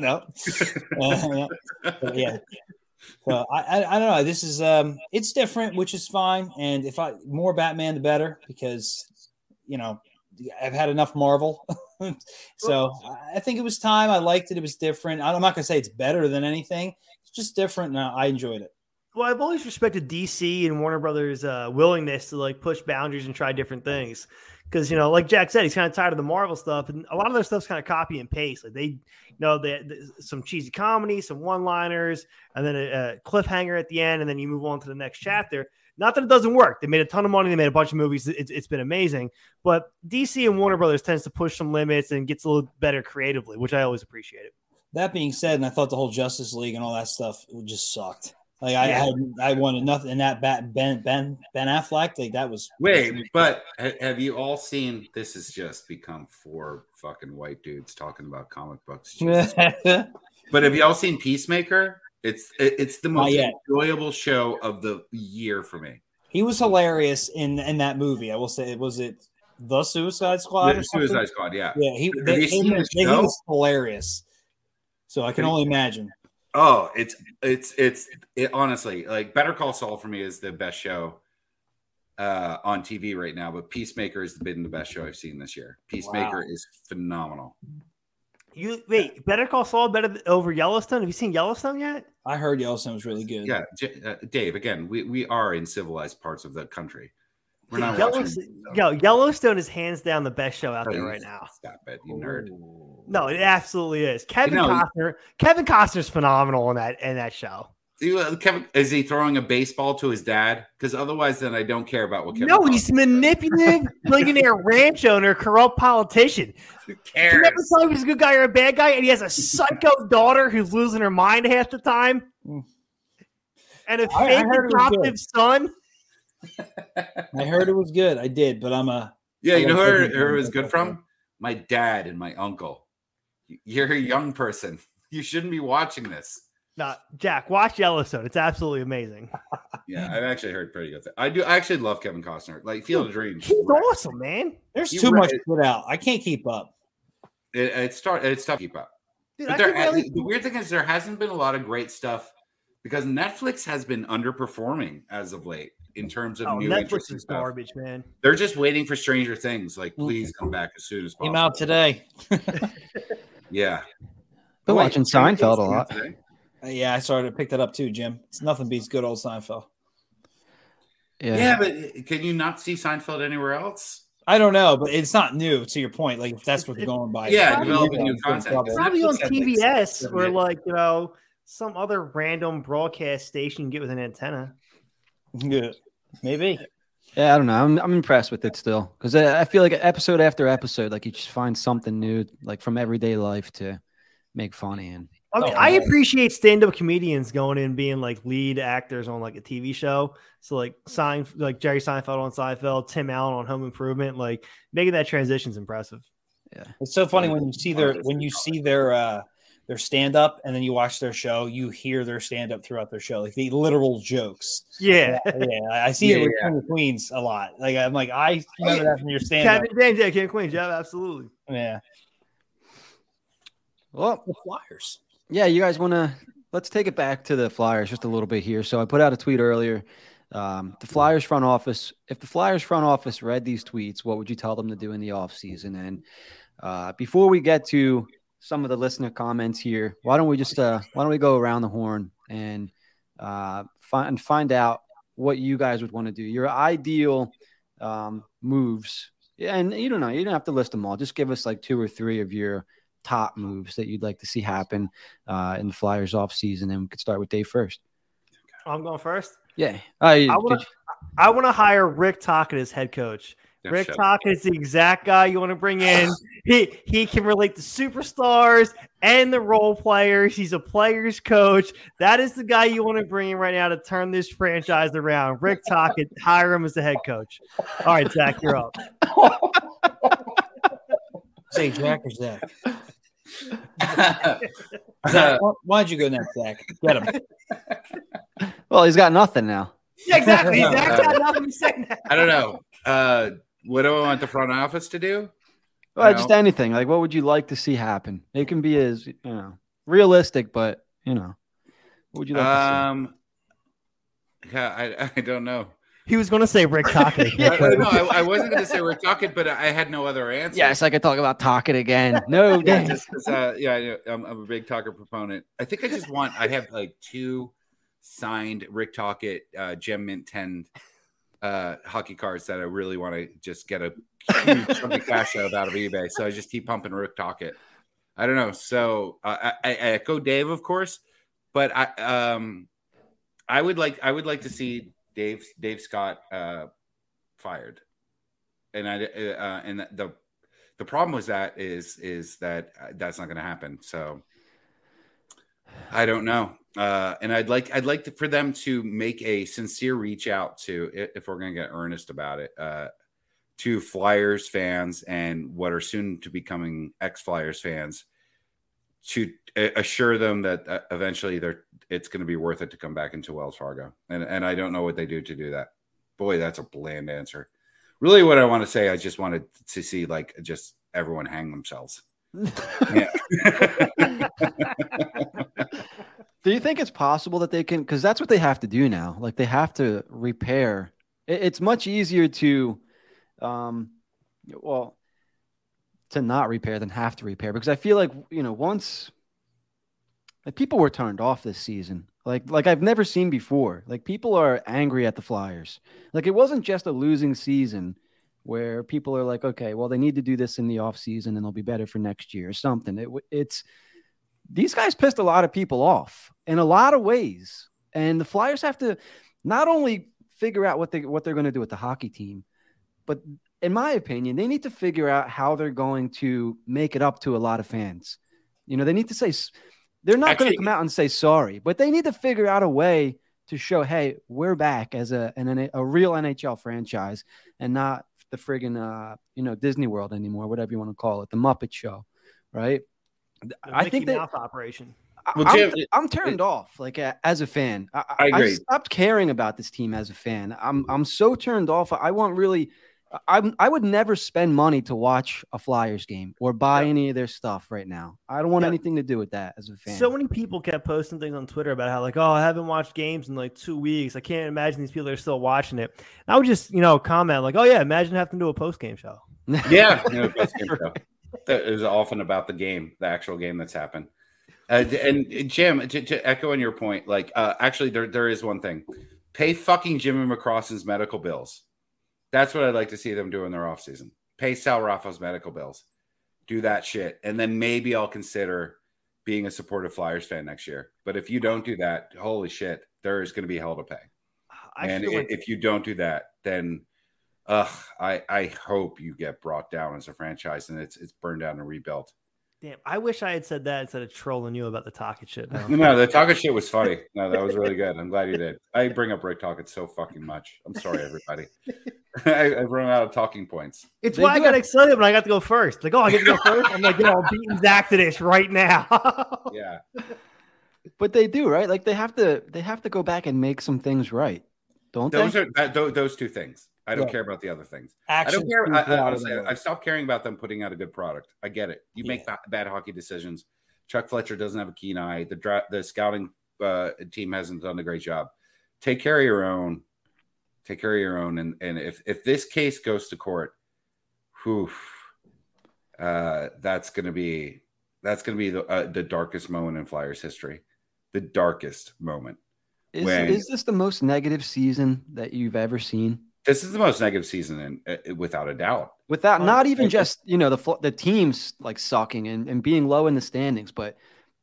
no. Yeah. Well, I don't know. This is it's different, which is fine. And if more Batman, the better, because I've had enough Marvel. So I think it was time. I liked it. It was different. I'm not going to say it's better than anything. It's just different. No, I enjoyed it. Well, I've always respected DC and Warner Brothers' willingness to like push boundaries and try different things. Because, like Jack said, he's kind of tired of the Marvel stuff. And a lot of their stuff's kind of copy and paste. Like they some cheesy comedy, some one-liners, and then a cliffhanger at the end. And then you move on to the next chapter. Not that it doesn't work. They made a ton of money. They made a bunch of movies. It's been amazing. But DC and Warner Brothers tends to push some limits and gets a little better creatively, which I always appreciate it. That being said, and I thought the whole Justice League and all that stuff just sucked. Like I wanted nothing. And that Ben Affleck, like that was. Wait, but have you all seen? This has just become 4 fucking white dudes talking about comic books. But have you all seen Peacemaker? It's the most enjoyable show of the year for me. He was hilarious in that movie. I will say, was it The Suicide Squad? The Suicide Squad, yeah. Yeah, he was hilarious. So I can only imagine. Oh, it's honestly like Better Call Saul for me is the best show on TV right now. But Peacemaker has been the best show I've seen this year. Peacemaker is phenomenal. Better Call Saul better over Yellowstone? Have you seen Yellowstone yet? I heard Yellowstone was really good. Yeah, Dave. Again, we are in civilized parts of the country. We're not watching. Yellowstone is hands down the best show out there right now. Stop it, you nerd! No, it absolutely is. Kevin Costner. Kevin Costner's phenomenal in that show. Kevin, is he throwing a baseball to his dad? Because otherwise, then I don't care about what Kevin. No, he's manipulative, billionaire ranch owner, corrupt politician. Who cares? You never saw him as a good guy or a bad guy, and he has a psycho daughter who's losing her mind half the time, and a fake adoptive son. I heard it was good. I did, but I'm a You know who it was good from? My dad and my uncle. You're a young person. You shouldn't be watching this. Jack, watch Yellowstone. It's absolutely amazing. Yeah, I've actually heard pretty good things. I actually love Kevin Costner. Like Field of Dreams. He's awesome, man. There's too much put out. I can't keep up. It's tough to keep up. Dude, the weird thing is there hasn't been a lot of great stuff because Netflix has been underperforming as of late in terms of new Netflix is stuff. Garbage, man. They're just waiting for Stranger Things. Like, please come back as soon as possible. Came out today. Yeah. Been watching Seinfeld a lot. Today. Yeah, I picked that up too, Jim. It's nothing beats good old Seinfeld. Yeah, but can you not see Seinfeld anywhere else? I don't know, but it's not new to your point. Like, if that's what you're going by. Yeah, developing new content. It's probably on TBS or like, you know, some other random broadcast station you get with an antenna. Yeah, maybe. Yeah, I don't know. I'm impressed with it still because I feel like episode after episode, like you just find something new, like from everyday life to make fun in. I appreciate stand-up comedians going in and being like lead actors on like a TV show. So like Jerry Seinfeld on Seinfeld, Tim Allen on Home Improvement, like making that transition is impressive. Yeah, it's so funny when you see their stand-up and then you watch their show, you hear their stand-up throughout their show, like the literal jokes. Yeah. I see it with King of Queens a lot. Like I'm like I remember that from your stand-up. King of Queens, yeah, absolutely. Yeah. Well, the Flyers. Yeah, you guys want to – let's take it back to the Flyers just a little bit here. So I put out a tweet earlier. The Flyers front office – if the Flyers front office read these tweets, what would you tell them to do in the offseason? And before we get to some of the listener comments here, why don't we go around the horn and find out what you guys would want to do, your ideal moves. And you don't have to list them all. Just give us like two or three of your – top moves that you'd like to see happen in the Flyers off season, and we could start with Dave first. I'm going first. Yeah, I want to hire Rick Tocchet as head coach. Rick Tocchet is the exact guy you want to bring in. He can relate to superstars and the role players. He's a players coach. That is the guy you want to bring in right now to turn this franchise around. Rick Tocchet, hire him as the head coach. All right, Zach, you're up. Say Jack or Zach. Zach, why'd you go next, Zach? Get him. Well, he's got nothing now. Yeah, exactly. Zach's got nothing to say now. I don't know. What do I want the front office to do? Well, just anything. Like, what would you like to see happen? It can be as realistic, but what would you like to see? Yeah, I don't know. He was going to say Rick Tocchet. I wasn't going to say Rick Tocchet, but I had no other answer. Yes, I could talk about Tocchet again. No, I'm a big Tocchet proponent. I think I just want – I have like two signed Rick Tocchet Gem Mint 10 hockey cards that I really want to just get a huge chunk of cash out of eBay. So I just keep pumping Rick Tocchet. I don't know. So I echo Dave, of course, but I would like to see – Dave Scott fired, and the problem with that is that that's not going to happen. So I don't know, and I'd like for them to make a sincere reach out to, if we're going to get earnest about it, to Flyers fans and what are soon to becoming ex-Flyers fans, to assure them that eventually it's going to be worth it to come back into Wells Fargo. And I don't know what they do to do that. Boy, that's a bland answer. Really what I want to say, I just wanted to see like just everyone hang themselves. Yeah. Do you think it's possible that they can, because that's what they have to do now. Like they have to repair. It's much easier to, to not repair than have to repair, because I feel like, once like people were turned off this season, like I've never seen before, like people are angry at the Flyers. Like it wasn't just a losing season where people are like, okay, well they need to do this in the off season and they'll be better for next year or something. It's these guys pissed a lot of people off in a lot of ways. And the Flyers have to not only figure out what they're going to do with the hockey team, but in my opinion, they need to figure out how they're going to make it up to a lot of fans. You know, they need to say they're not going to come out and say sorry, but they need to figure out a way to show, hey, we're back as a real NHL franchise and not the friggin' Disney World anymore, whatever you want to call it, the Muppet Show, right? I think that operation. I'm turned off, like as a fan. I agree. I stopped caring about this team as a fan. I'm so turned off. I would never spend money to watch a Flyers game or buy any of their stuff right now. I don't want anything to do with that as a fan. So many people kept posting things on Twitter about how like, oh, I haven't watched games in like 2 weeks. I can't imagine these people are still watching it. And I would just, comment like, oh yeah, imagine having to do a post-game show. Yeah. Post-game show. It was often about the game, the actual game that's happened. And Jim, to echo on your point, like actually there is one thing. Pay fucking Jimmy McCrosson's medical bills. That's what I'd like to see them do in their offseason. Pay Sal Raffo's medical bills. Do that shit. And then maybe I'll consider being a supportive Flyers fan next year. But if you don't do that, holy shit, there is going to be hell to pay. If you don't do that, then I hope you get brought down as a franchise and it's burned down and rebuilt. Damn, I wish I had said that instead of trolling you about the Tocket shit. No, the Tocket shit was funny. No, that was really good. I'm glad you did. I bring up Rick Tocket so fucking much. I'm sorry, everybody. I've run out of talking points. It's why I got excited when I got to go first. Like, oh, I get to go first? I'm like, I'm beating Zach to this right now. Yeah. But they do, right? Like, they have to go back and make some things right, don't they? Those two things. I don't care about the other things. Action. I don't care. Honestly, I've stopped caring about them putting out a good product. I get it. You make bad hockey decisions. Chuck Fletcher doesn't have a keen eye. The scouting team hasn't done a great job. Take care of your own. Take care of your own. And if this case goes to court, that's gonna be the darkest moment in Flyers history. The darkest moment. Is this the most negative season that you've ever seen? This is the most negative season, without a doubt. Without not even just the teams like sucking and being low in the standings, but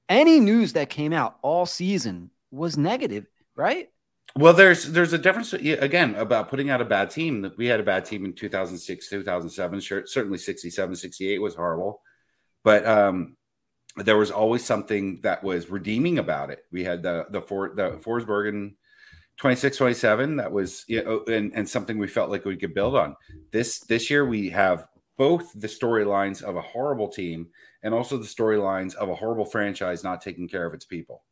any news that came out all season was negative, right? Well, there's a difference again about putting out a bad team. That we had a bad team in 2006, 2007. Sure, certainly 67, 68 was horrible, but there was always something that was redeeming about it. We had the Forsberg 26-27, that was and something we felt like we could build on. This year we have both the storylines of a horrible team and also the storylines of a horrible franchise not taking care of its people,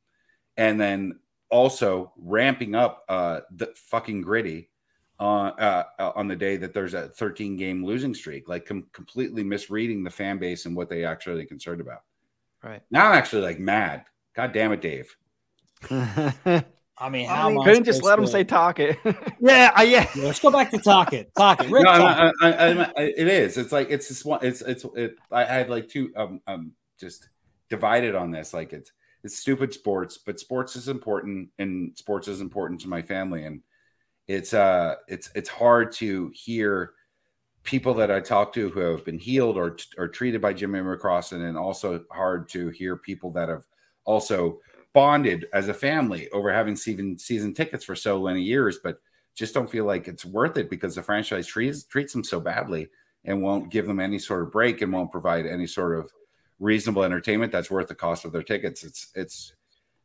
and then also ramping up the fucking gritty on the day that there's a 13-game losing streak, like completely misreading the fan base and what they actually are concerned about. Right now, I'm actually like mad. God damn it, Dave. I mean, couldn't just let him say Tocket. Yeah. Let's go back to Tocket. It is. It's like it's this one. It's. I had like two. Just divided on this. Like it's stupid sports, but sports is important, and sports is important to my family, and it's hard to hear people that I talk to who have been healed or treated by Jimmy McCrossan, and also hard to hear people that have also bonded as a family over having season tickets for so many years, but just don't feel like it's worth it because the franchise treats them so badly and won't give them any sort of break and won't provide any sort of reasonable entertainment that's worth the cost of their tickets.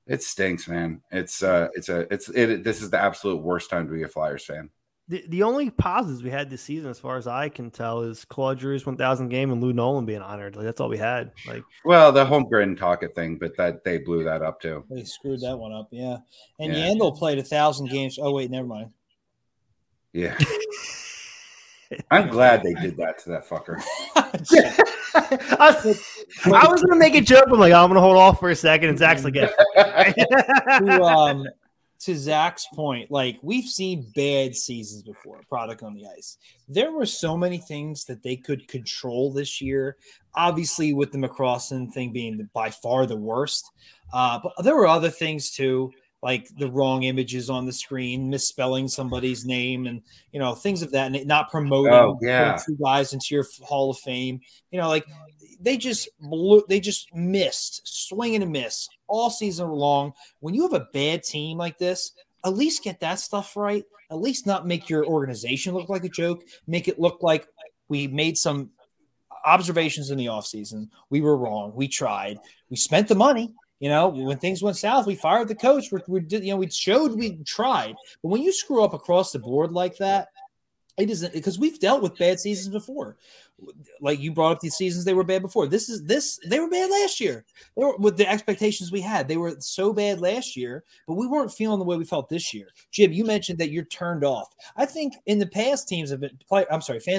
It stinks, man. This is the absolute worst time to be a Flyers fan. The only positives we had this season, as far as I can tell, is Claude Giroux's 1,000 game and Lou Nolan being honored. Like, that's all we had. Like, well, the Holmgren Tocket thing, but that they blew that up too. They screwed that one up, yeah. And Yandel played 1,000 games. Oh wait, never mind. Yeah, I'm glad they did that to that fucker. I was gonna make a joke. I'm like, I'm gonna hold off for a second, and Zach's like, To Zach's point, like we've seen bad seasons before, product on the ice. There were so many things that they could control this year, obviously with the McCrossan thing being by far the worst. But there were other things too. like the wrong images on the screen, misspelling somebody's name, and you know, things of that, and not promoting two guys into your Hall of Fame. You know, like they just missed, swing and a miss all season long. When you have a bad team like this, at least get that stuff right. At least not make your organization look like a joke. Make it look like we made some observations in the offseason. We were wrong. We tried. We spent the money. You know, when things went south, we fired the coach. We did, you know, we showed we tried. But when you screw up across the board like that, it isn't, because we've dealt with bad seasons before. Like you brought up these seasons, they were bad before. They were bad last year. They were, with the expectations we had, they were so bad last year, but we weren't feeling the way we felt this year. Jim, you mentioned that you're turned off. I think in the past fans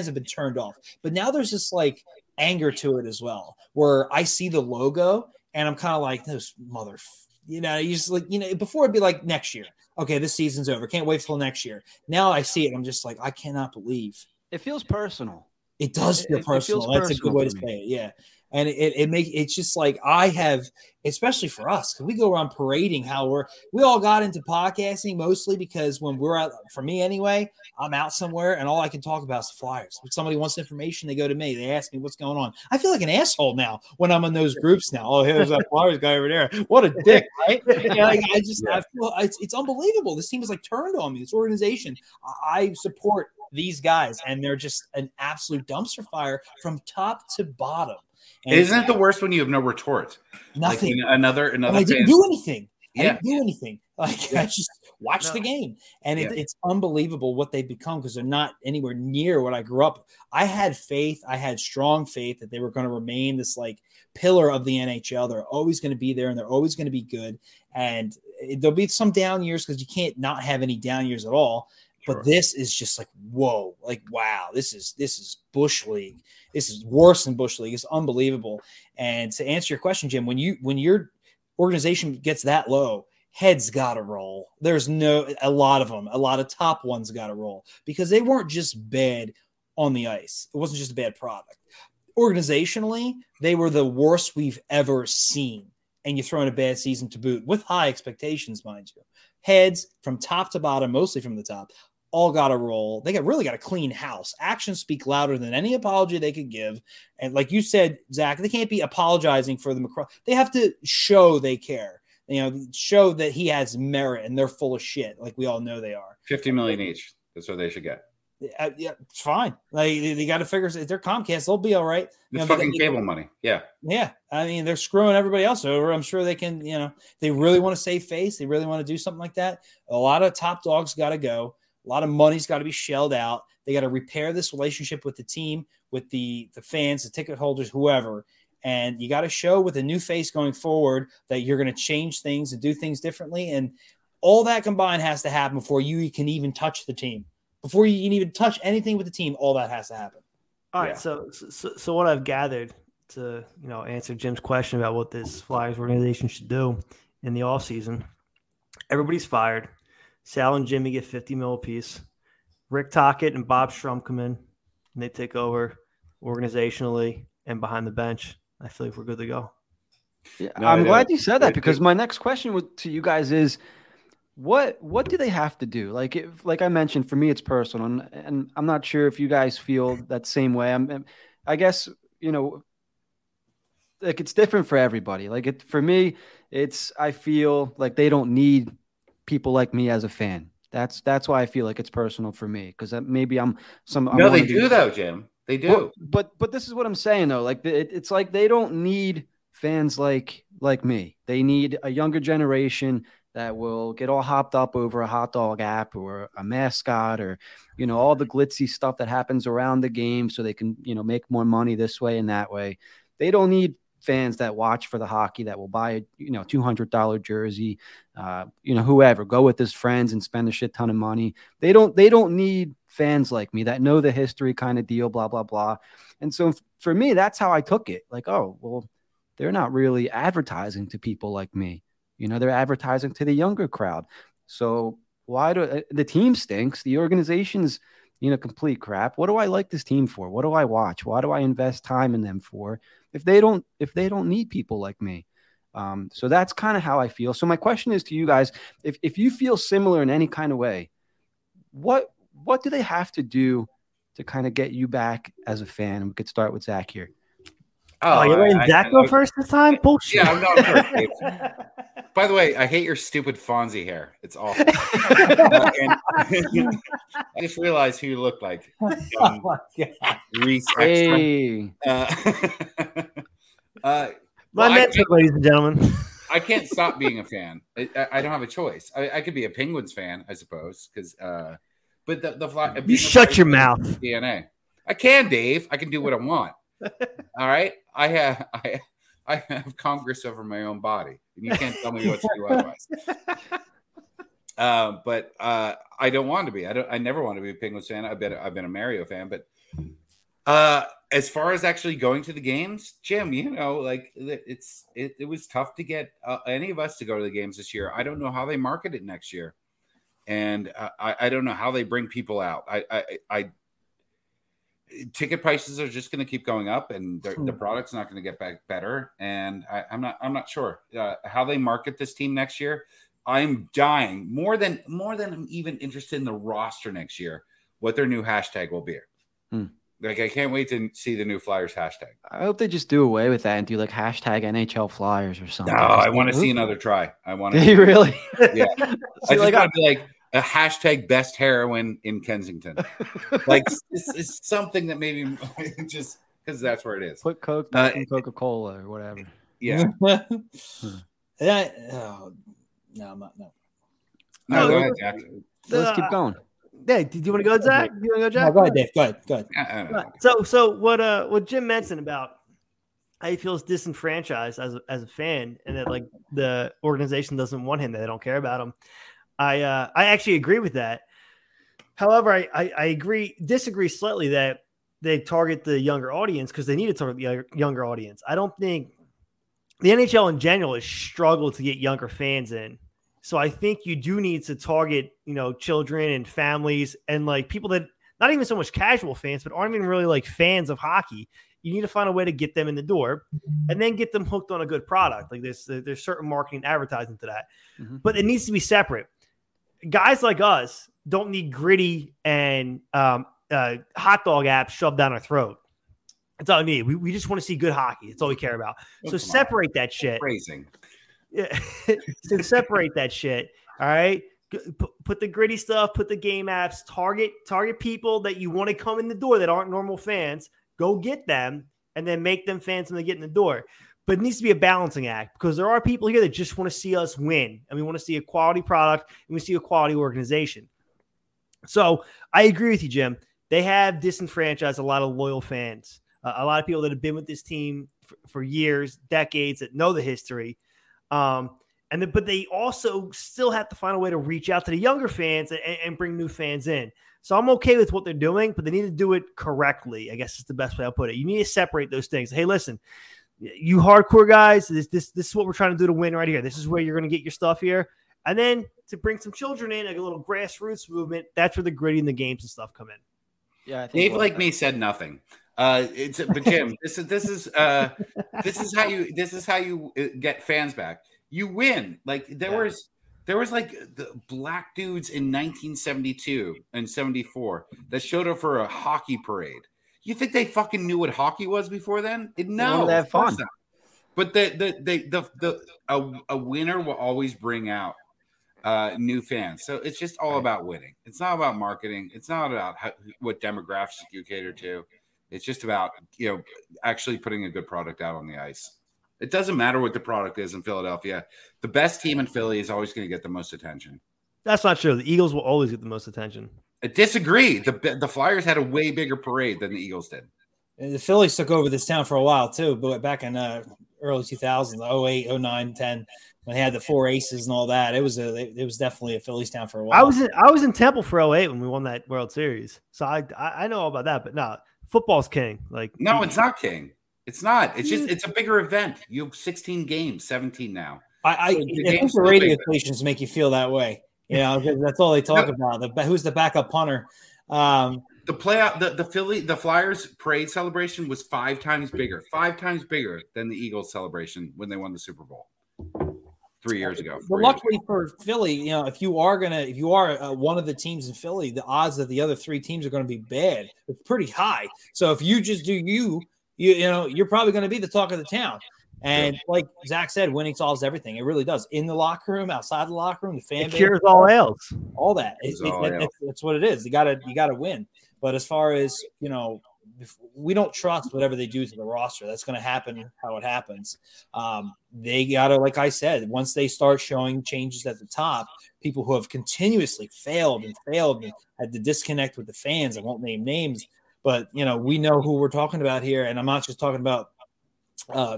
have been turned off, but now there's this like anger to it as well, where I see the logo and I'm kind of like, those motherfuckers. You know, you just like, you know, before it'd be like next year. Okay, this season's over. Can't wait till next year. Now I see it. I'm just like, I cannot believe. It feels personal. It does feel personal. That's personal, a good way to say it. Yeah. And it's just like I have, especially for us, because we go around parading how we all got into podcasting mostly because when we're out, for me anyway, I'm out somewhere and all I can talk about is the Flyers. If somebody wants information, they go to me. They ask me what's going on. I feel like an asshole now when I'm in those groups now. Oh, here's that Flyers guy over there. What a dick, right? I feel it's unbelievable. This team is like turned on me. This organization, I support these guys, and they're just an absolute dumpster fire from top to bottom. And isn't it the worst when you have no retort? Nothing. Like, you know, another. I didn't do anything. Like I just watched the game, and it's unbelievable what they've become because they're not anywhere near what I grew up. I had faith. I had strong faith that they were going to remain this like pillar of the NHL. They're always going to be there, and they're always going to be good. And there'll be some down years because you can't not have any down years at all. But this is just like, whoa, like, wow, this is Bush League. This is worse than Bush League. It's unbelievable. And to answer your question, Jim, when your organization gets that low, heads got to roll. There's a lot of top ones got to roll because they weren't just bad on the ice. It wasn't just a bad product. Organizationally, they were the worst we've ever seen. And you throw in a bad season to boot with high expectations, mind you. Heads from top to bottom, mostly from the top, all got to roll. They really got a clean house. Actions speak louder than any apology they could give. And like you said, Zach, they can't be apologizing for the McCraw. They have to show they care. You know, show that he has merit, and they're full of shit, like we all know they are. $50 million each. That's what they should get. Yeah, it's fine. Like they got to figure if they're Comcast, they'll be all right. It's fucking cable money. Yeah. Yeah. I mean, they're screwing everybody else over. I'm sure they can, you know, they really want to save face. They really want to do something like that. A lot of top dogs got to go. A lot of money's got to be shelled out. They got to repair this relationship with the team, with the fans, the ticket holders, whoever. And you got to show with a new face going forward that you're going to change things and do things differently. And all that combined has to happen before you can even touch the team. Before you can even touch anything with the team, all that has to happen. All right, so what I've gathered to, you know, answer Jim's question about what this Flyers organization should do in the offseason, everybody's fired. Sal and Jimmy get $50 million apiece. Rick Tocchet and Bob Schrum come in, and they take over organizationally and behind the bench. I feel like we're good to go. Yeah, no, I'm glad you said that because my next question to you guys is, what do they have to do? Like, like I mentioned, for me, it's personal. And I'm not sure if you guys feel that same way. I guess, you know, like it's different for everybody. Like for me, I feel like they don't need people like me as a fan. That's why I feel like it's personal for me. Cause maybe they do though, Jim, they do. Well, but this is what I'm saying though. Like it's like, they don't need fans like me. They need a younger generation that will get all hopped up over a hot dog app or a mascot or, you know, all the glitzy stuff that happens around the game so they can, you know, make more money this way and that way. They don't need fans that watch for the hockey that will buy, you know, $200 jersey, you know, whoever, go with his friends and spend a shit ton of money. They don't need fans like me that know the history kind of deal, blah, blah, blah. And so for me, that's how I took it. Like, oh, well, they're not really advertising to people like me. You know, they're advertising to the younger crowd. So why do the team stinks? The organization's, you know, complete crap. What do I like this team for? What do I watch? Why do I invest time in them for? If they don't need people like me, So that's kind of how I feel. So my question is to you guys, if you feel similar in any kind of way, what do they have to do to kind of get you back as a fan? And we could start with Zach here. Oh, you're letting Zach go first this time? Bullshit. Yeah, I'm not first. By the way, I hate your stupid Fonzie hair. It's awful. I just realized who you look like. Reese Extra. My mentor, ladies and gentlemen. I can't stop being a fan. I don't have a choice. I could be a Penguins fan, I suppose, because but the fly. You shut your mouth. DNA. I can, Dave. I can do what I want. All right, I have Congress over my own body, and you can't tell me what to do otherwise. But I don't want to be. I never want to be a Penguins fan. I've been a Mario fan, but as far as actually going to the games, Jim, you know, like it was tough to get any of us to go to the games this year. I don't know how they market it next year, and I don't know how they bring people out. Ticket prices are just going to keep going up, and the product's not going to get back better. And I'm not sure how they market this team next year. I'm dying more than I'm even interested in the roster next year, what their new hashtag will be. Like, I can't wait to see the new Flyers hashtag. I hope they just do away with that and do like hashtag NHL Flyers or something. No, I want to see another try. I want to. You really? Yeah. So I just want to be like, a hashtag best heroin in Kensington. Like, it's something that maybe just because that's where it is. Put Coke in Coca-Cola or whatever. Yeah. No, go ahead, Jack. Let's keep going. Yeah, do you want to go, Zach? Do you want to go, Jack? No, go ahead, Dave. Go ahead. So what Jim mentioned about how he feels disenfranchised as a fan, and that like the organization doesn't want him, that they don't care about him. I actually agree with that. However, I disagree slightly that they target the younger audience, because they need to target the younger audience. I don't think the NHL in general has struggled to get younger fans in. So I think you do need to target, children and families and like people that not even so much casual fans, but aren't even really like fans of hockey. You need to find a way to get them in the door and then get them hooked on a good product. Like there's certain marketing and advertising to that, but it needs to be separate. Guys like us don't need gritty and hot dog apps shoved down our throat. That's all we need. We just want to see good hockey. That's all we care about. So separate that shit. Phrasing. Yeah. So separate that shit. All right. Put the gritty stuff. Put the game apps. Target people that you want to come in the door that aren't normal fans. Go get them, and then make them fans when they get in the door. But it needs to be a balancing act, because there are people here that just want to see us win, and we want to see a quality product, and we see a quality organization. So I agree with you, Jim. They have disenfranchised a lot of loyal fans, a lot of people that have been with this team for years, decades, that know the history. But they also still have to find a way to reach out to the younger fans and bring new fans in. So I'm okay with what they're doing, but they need to do it correctly, I guess is the best way I'll put it. You need to separate those things. Hey, listen, you hardcore guys, this is what we're trying to do to win right here. This is where you're going to get your stuff here. And then to bring some children in, like a little grassroots movement, that's where the gritty and the games and stuff come in. Yeah, I think Dave, like me, said nothing. But Jim, this is how you get fans back. You win. Like there was like the black dudes in 1972 and 74 that showed up for a hockey parade. You think they fucking knew what hockey was before then? No, they have fun. But a winner will always bring out new fans. So it's just all about winning. It's not about marketing. It's not about what demographics you cater to. It's just about actually putting a good product out on the ice. It doesn't matter what the product is in Philadelphia. The best team in Philly is always going to get the most attention. That's not true. The Eagles will always get the most attention. I disagree. The Flyers had a way bigger parade than the Eagles did. And the Phillies took over this town for a while, too. But back in early 2000s, 08, 09, 10, when they had the four aces and all that, it was definitely a Phillies town for a while. I was in Temple for 08 when we won that World Series. So I know all about that. But no, football's king. Like, no, it's not king. It's not. It's just, it's a bigger event. You have 16 games, 17 now. I think the radio stations make you feel that way. That's all they talk about. Who's the backup punter? The playoff, the Flyers parade celebration was 5 times bigger than the Eagles celebration when they won the Super Bowl. 3 years ago. Well, luckily for Philly, you know, if you are one of the teams in Philly, the odds that the other three teams are going to be bad is pretty high. So if you just do you know, you're probably going to be the talk of the town. And like Zach said, winning solves everything. It really does. In the locker room, outside the locker room, the fan base. It cures all ails. All that. That's what it is. You gotta win. But as far as, you know, we don't trust whatever they do to the roster. That's going to happen how it happens. They got to, like I said, once they start showing changes at the top, people who have continuously failed and had to disconnect with the fans. I won't name names, but, you know, we know who we're talking about here. And I'm not just talking about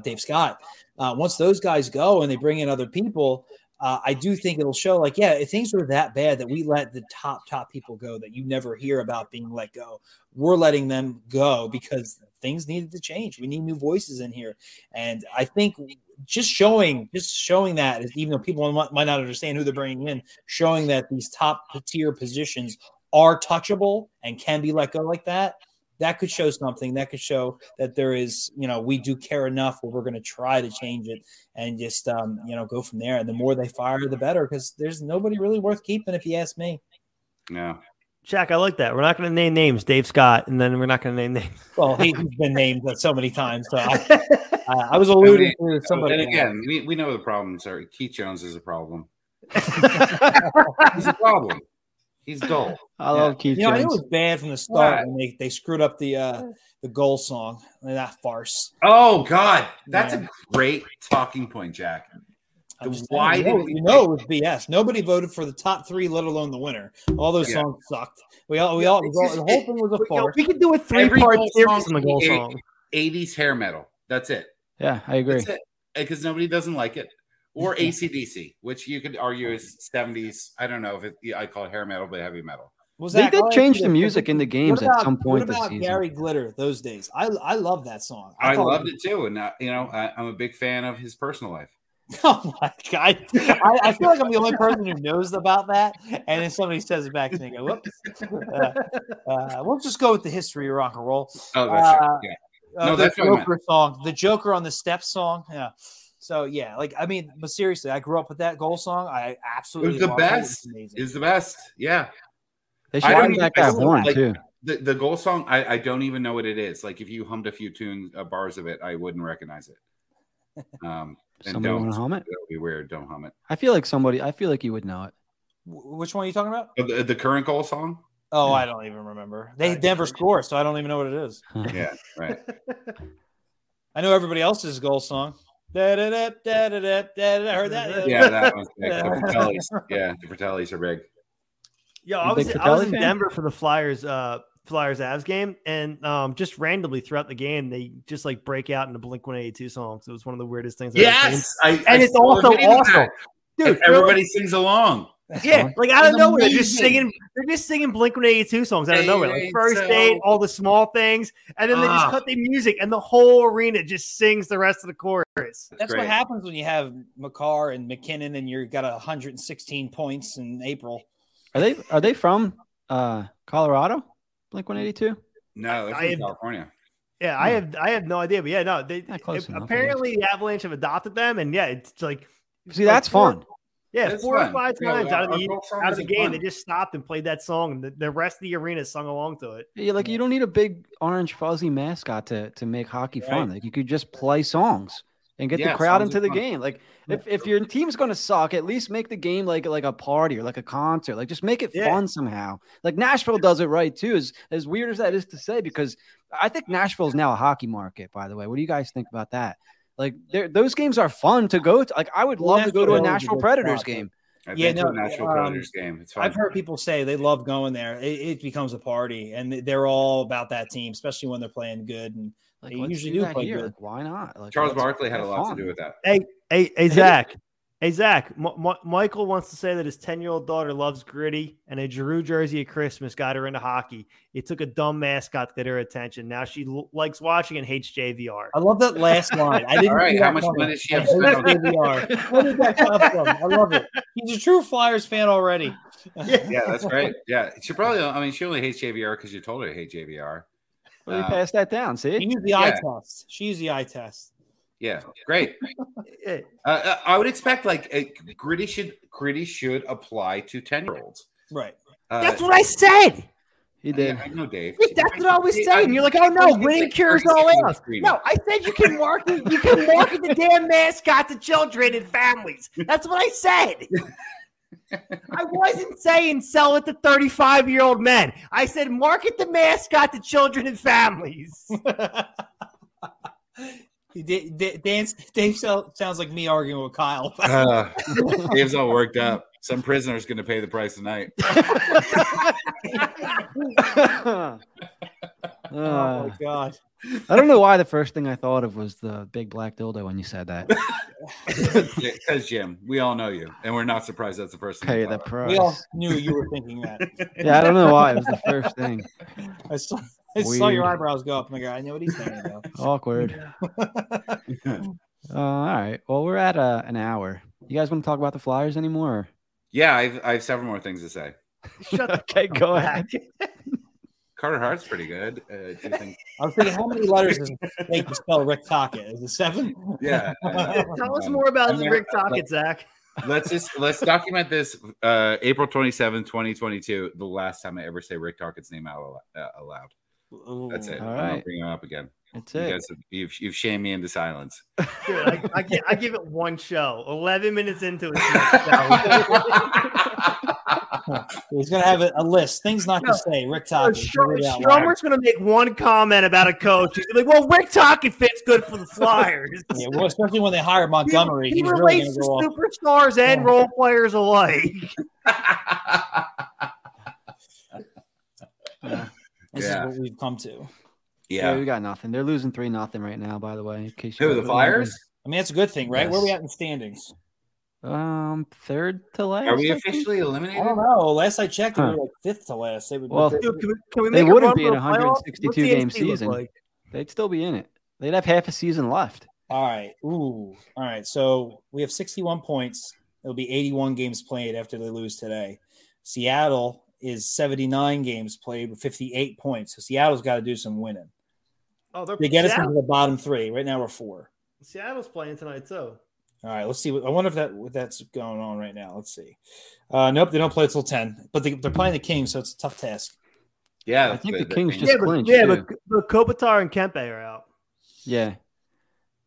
Dave Scott. Once those guys go and they bring in other people, I do think it'll show, like, yeah, if things were that bad that we let the top people go that you never hear about being let go, we're letting them go because things needed to change. We need new voices in here. And I think just showing that, even though people might not understand who they're bringing in, showing that these top tier positions are touchable and can be let go like that, that could show something. That could show that there is, you know, we do care enough where we're going to try to change it and just, you know, go from there. And the more they fire, the better, because there's nobody really worth keeping, if you ask me. Yeah. Jack, I like that. We're not going to name names, Dave Scott, and then we're not going to name names. Well, he's been named so many times. So I was alluding to somebody. And again, we know the problems are Keith Jones is a problem. He's a problem. He's dull. I love Keith Jones. You know, it was bad from the start when they screwed up the goal song. That farce. Oh, God. That's a great talking point, Jack. Why you know it was BS. Nobody voted for the top three, let alone the winner. All those songs sucked. The whole thing was a farce. We could do a 3-part series on the goal song. 80s hair metal. That's it. Yeah, I agree. Because nobody doesn't like it. Or AC/DC, which you could argue is 70s. I don't know if I call it hair metal, but heavy metal. They did change the music in the games at some point this season. What about Gary Glitter those days? I love that song. I loved it too, and you know, I'm a big fan of his personal life. Oh my God! I feel like I'm the only person who knows about that, and then somebody says it back to me. I go, whoops. We'll just go with the history of rock and roll. Oh, that's right. Yeah. No, that's the Joker song. The Joker on the Steps song. Yeah. So, yeah, like, I mean, but seriously, I grew up with that goal song. I absolutely love it. It's the best. Yeah. They should bring back that horn, too. The goal song, I don't even know what it is. Like, if you hummed a few bars of it, I wouldn't recognize it. Somebody want to hum it? That would be weird. Don't hum it. I feel like you would know it. Which one are you talking about? The current goal song? Oh, yeah. I don't even remember. They never score, so I don't even know what it is. Yeah, right. I know everybody else's goal song. Da-da-da-da-da-da-da-da. I heard that. Yeah, that one's big. The Fratellis are big. Yo, I was in Denver for the Flyers-Avs game, and just randomly throughout the game, they just like break out into Blink-182 songs. It was one of the weirdest things I've ever seen. And it's also awesome. Dude, everybody sings along. Yeah, like out of nowhere, they're just singing Blink-182 songs out of nowhere. Like First Date, All the Small Things, and then they just cut the music, and the whole arena just sings the rest of the chorus. That's what happens when you have Makar and McKinnon, and you've got 116 points in April. Are they from Colorado? Blink-182? No, they're from California. Yeah, I have no idea, but apparently the Avalanche have adopted them, and it's like, see, that's fun. Yeah, that's 4 or 5 times out of the game, they just stopped and played that song, and the rest of the arena sung along to it. Yeah, like you don't need a big orange fuzzy mascot to make hockey fun. Like you could just play songs and get the crowd into the game. Like if your team's gonna suck, at least make the game like a party or like a concert. Like just make it fun somehow. Like Nashville does it right too. As weird as that is to say, because I think Nashville's now a hockey market. By the way, what do you guys think about that? Like those games are fun to go to. Like I would love to go to a Nashville Predators game. Predators game. It's fun. I've heard people say they love going there. It becomes a party, and they're all about that team, especially when they're playing good. And like, they usually do play good. Like, why not? Like, Charles Barkley had a lot to do with that. Hey, Zach. Hey, Zach. Michael wants to say that his 10-year-old daughter loves Gritty, and a Giroux jersey at Christmas got her into hockey. It took a dumb mascot to get her attention. Now she likes watching and hates JVR. I love that last line. I didn't. All right, how much money does she have spent on JVR? Where did that come from? I love it. He's a true Flyers fan already. Yeah, that's right. Yeah, she probably. I mean, she only hates JVR because you told her to hate JVR. Well, you passed that down. See, she used the eye test. Yeah, great. I would expect like a gritty should apply to 10-year-olds. Right. That's what I said. He did. Yeah, I know, Dave. That's what I was saying. You're like, oh no, winning cures all else. No, I said you can market the damn mascot to children and families. That's what I said. I wasn't saying sell it to 35-year-old men. I said market the mascot to children and families. Dave sounds like me arguing with Kyle. Dave's all worked up. Some prisoner's going to pay the price tonight. Oh, my God. I don't know why the first thing I thought of was the big black dildo when you said that. Because, Jim, we all know you, and we're not surprised that's the first thing. Pay the price. We all knew you were thinking that. Yeah, I don't know why. It was the first thing. I saw your eyebrows go up. I'm like, I know what he's saying, though. Awkward. All right. Well, we're at an hour. You guys want to talk about the Flyers anymore? Yeah, I've several more things to say. Okay, go ahead. Carter Hart's pretty good. Do you think? I was thinking, how many letters does it take to spell Rick Tocchet? Is it 7? Yeah. Tell us more about Rick Tocchet, Zach. Let's document this. April 27, 2022. The last time I ever say Rick Tocchet's name out aloud. That's it. All right. I'll bring him up again. That's it. You've shamed me into silence. Dude, I give it one show. 11 minutes into it. He's going to have a list. Things not to say. Rick Tocchet. Stromer's going to make one comment about a coach. He's going to be like, well, Rick Tocchet fits good for the Flyers. Yeah, well, especially when they hire Montgomery. He relates to superstars and role players alike. This is what we've come to. Yeah, we got nothing. They're losing 3-0 right now, by the way. In case the Flyers? I mean, that's a good thing, right? Yes. Where are we at in standings? Third to last. Are we officially eliminated? I don't know. Last I checked, we were like fifth to last. They wouldn't be in 162 game season. Like? They'd still be in it. They'd have half a season left. All right. Ooh. All right. So we have 61 points. It'll be 81 games played after they lose today. Seattle is 79 games played with 58 points. So Seattle's got to do some winning. Oh, they get us into the bottom 3. Right now we're 4. Seattle's playing tonight too. All right, let's see. I wonder if that's going on right now. Let's see. Nope, they don't play till 10. But they're playing the Kings, so it's a tough task. Yeah, I think the Kings just clinched. Yeah, but Kopitar and Kempe are out. Yeah.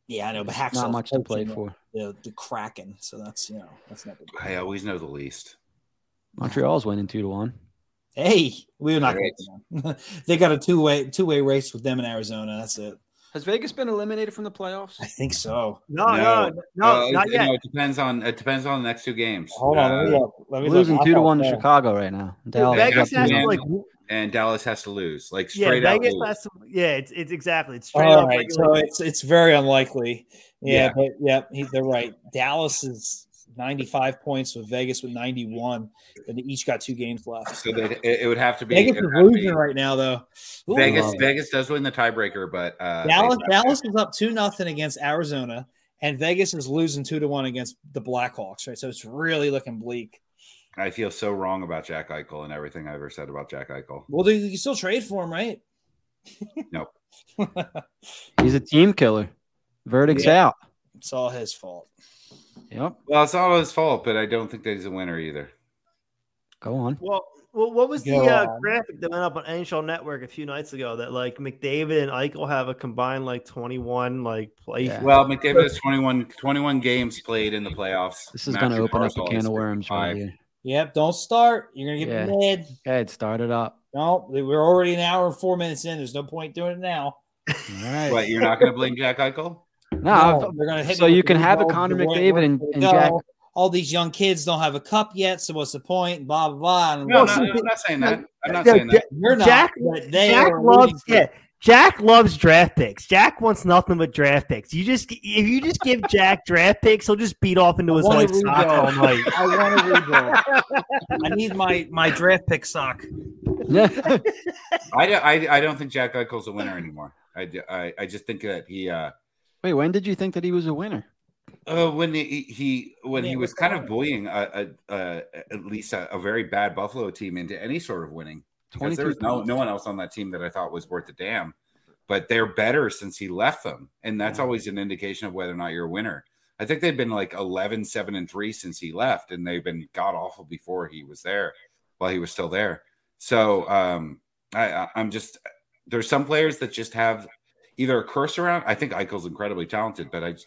Yeah, I know, but Hack's not much to play for. The Kraken, so that's not good. I always know the least. Montreal's winning 2-1. Hey, we're not going. They got a two-way race with them in Arizona. That's it. Has Vegas been eliminated from the playoffs? I think so. No, not yet. No, it depends on the next 2 games. Hold on. We're losing 2-1 to Chicago right now. Vegas has to, and Dallas has to lose. Like straight out. Vegas has to, it's exactly. It's straight up. Right. So it's very unlikely. But they're right. Dallas is 95 points with Vegas with 91, and they each got 2 games left. So it would have to be Vegas is losing right now, though. Ooh. Vegas does win the tiebreaker, but Dallas is up 2-0 against Arizona, and Vegas is losing 2-1 against the Blackhawks. Right, so it's really looking bleak. I feel so wrong about Jack Eichel and everything I ever said about Jack Eichel. Well, you can still trade for him, right? Nope. He's a team killer. Verdict's out. It's all his fault. Yep. Well, it's all his fault, but I don't think that he's a winner either. Go on. Well, what was the graphic that went up on NHL Network a few nights ago that like McDavid and Eichel have a combined like 21 like play? Yeah. Well, McDavid has 21 games played in the playoffs. This is going to open up a can of worms right here. Yep. Don't start. You're going to get mad. Okay, start it up. No, we're already an hour and 4 minutes in. There's no point doing it now. All right. But you're not going to blame Jack Eichel? No, they're gonna hit. So you can have a Connor McDavid and Jack. All these young kids don't have a cup yet, so what's the point? Blah blah blah. No, I'm not saying that. You're not. Jack loves draft picks. Jack wants nothing but draft picks. If you just give Jack draft picks, he'll just beat off into his white sock all night. I want to rebuild. I need my draft pick sock. I don't think Jack Eichel's a winner anymore. I just think that he. Wait, when did you think that he was a winner? When he was kind of bullying at least a very bad Buffalo team into any sort of winning. Because there was no one else on that team that I thought was worth a damn. but they're better since he left them. And that's always an indication of whether or not you're a winner. I think they've been like 11-7-3 since he left, and they've been god awful before he was there, while he was still there. So I'm just, there's some players that just have either a curse around. I think Eichel's incredibly talented, but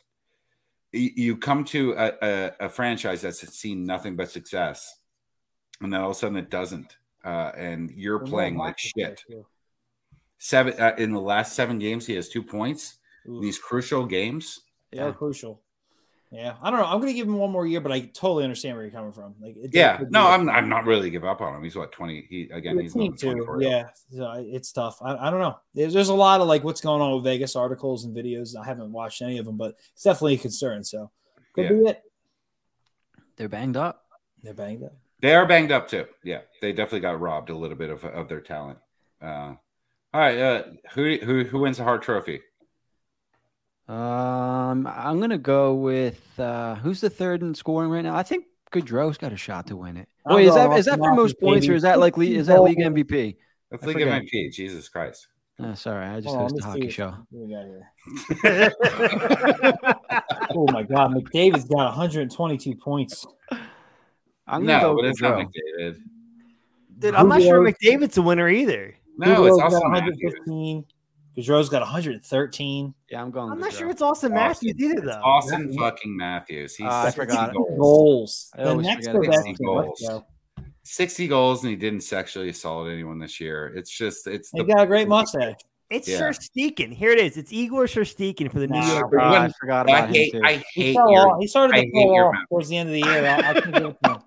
you come to a franchise that's seen nothing but success, and then all of a sudden it doesn't. And you're playing like shit. In the last 7 games, he has 2 points. Ooh. These crucial games. Yeah, crucial. Yeah, I don't know. I'm going to give him one more year, but I totally understand where you're coming from. Like, I'm not really give up on him. He's what 20. He's 22. Yeah, so it's tough. I don't know. There's a lot of like what's going on with Vegas articles and videos. I haven't watched any of them, but it's definitely a concern. So could be it. They're banged up. They are banged up too. Yeah, they definitely got robbed a little bit of their talent. All right, who wins the Hart Trophy? I'm gonna go with who's the third in scoring right now? I think Gaudreau's got a shot to win it. Wait, is that for most points, or is that league MVP? That's league MVP. Jesus Christ! Oh, sorry, I just host a hockey show. What we got here? Oh my God, McDavid's got 122 points. I'm gonna go with Gaudreau. McDavid. Dude, I'm not sure McDavid's a winner either. No, Gaudreau's it's also 115. Gaudreau's got 113. Yeah, I'm going. I'm not sure it's Austin Matthews either, though. Austin fucking Matthews. He's 60 goals. The next 60 goals. 60 goals, and he didn't sexually assault anyone this year. It's just he got a great mustache. It's Sherstekhin. Here it is. It's Igor Sherstekhin for the New York. I forgot about him too. He started to fall off towards the end of the year. I can do it now.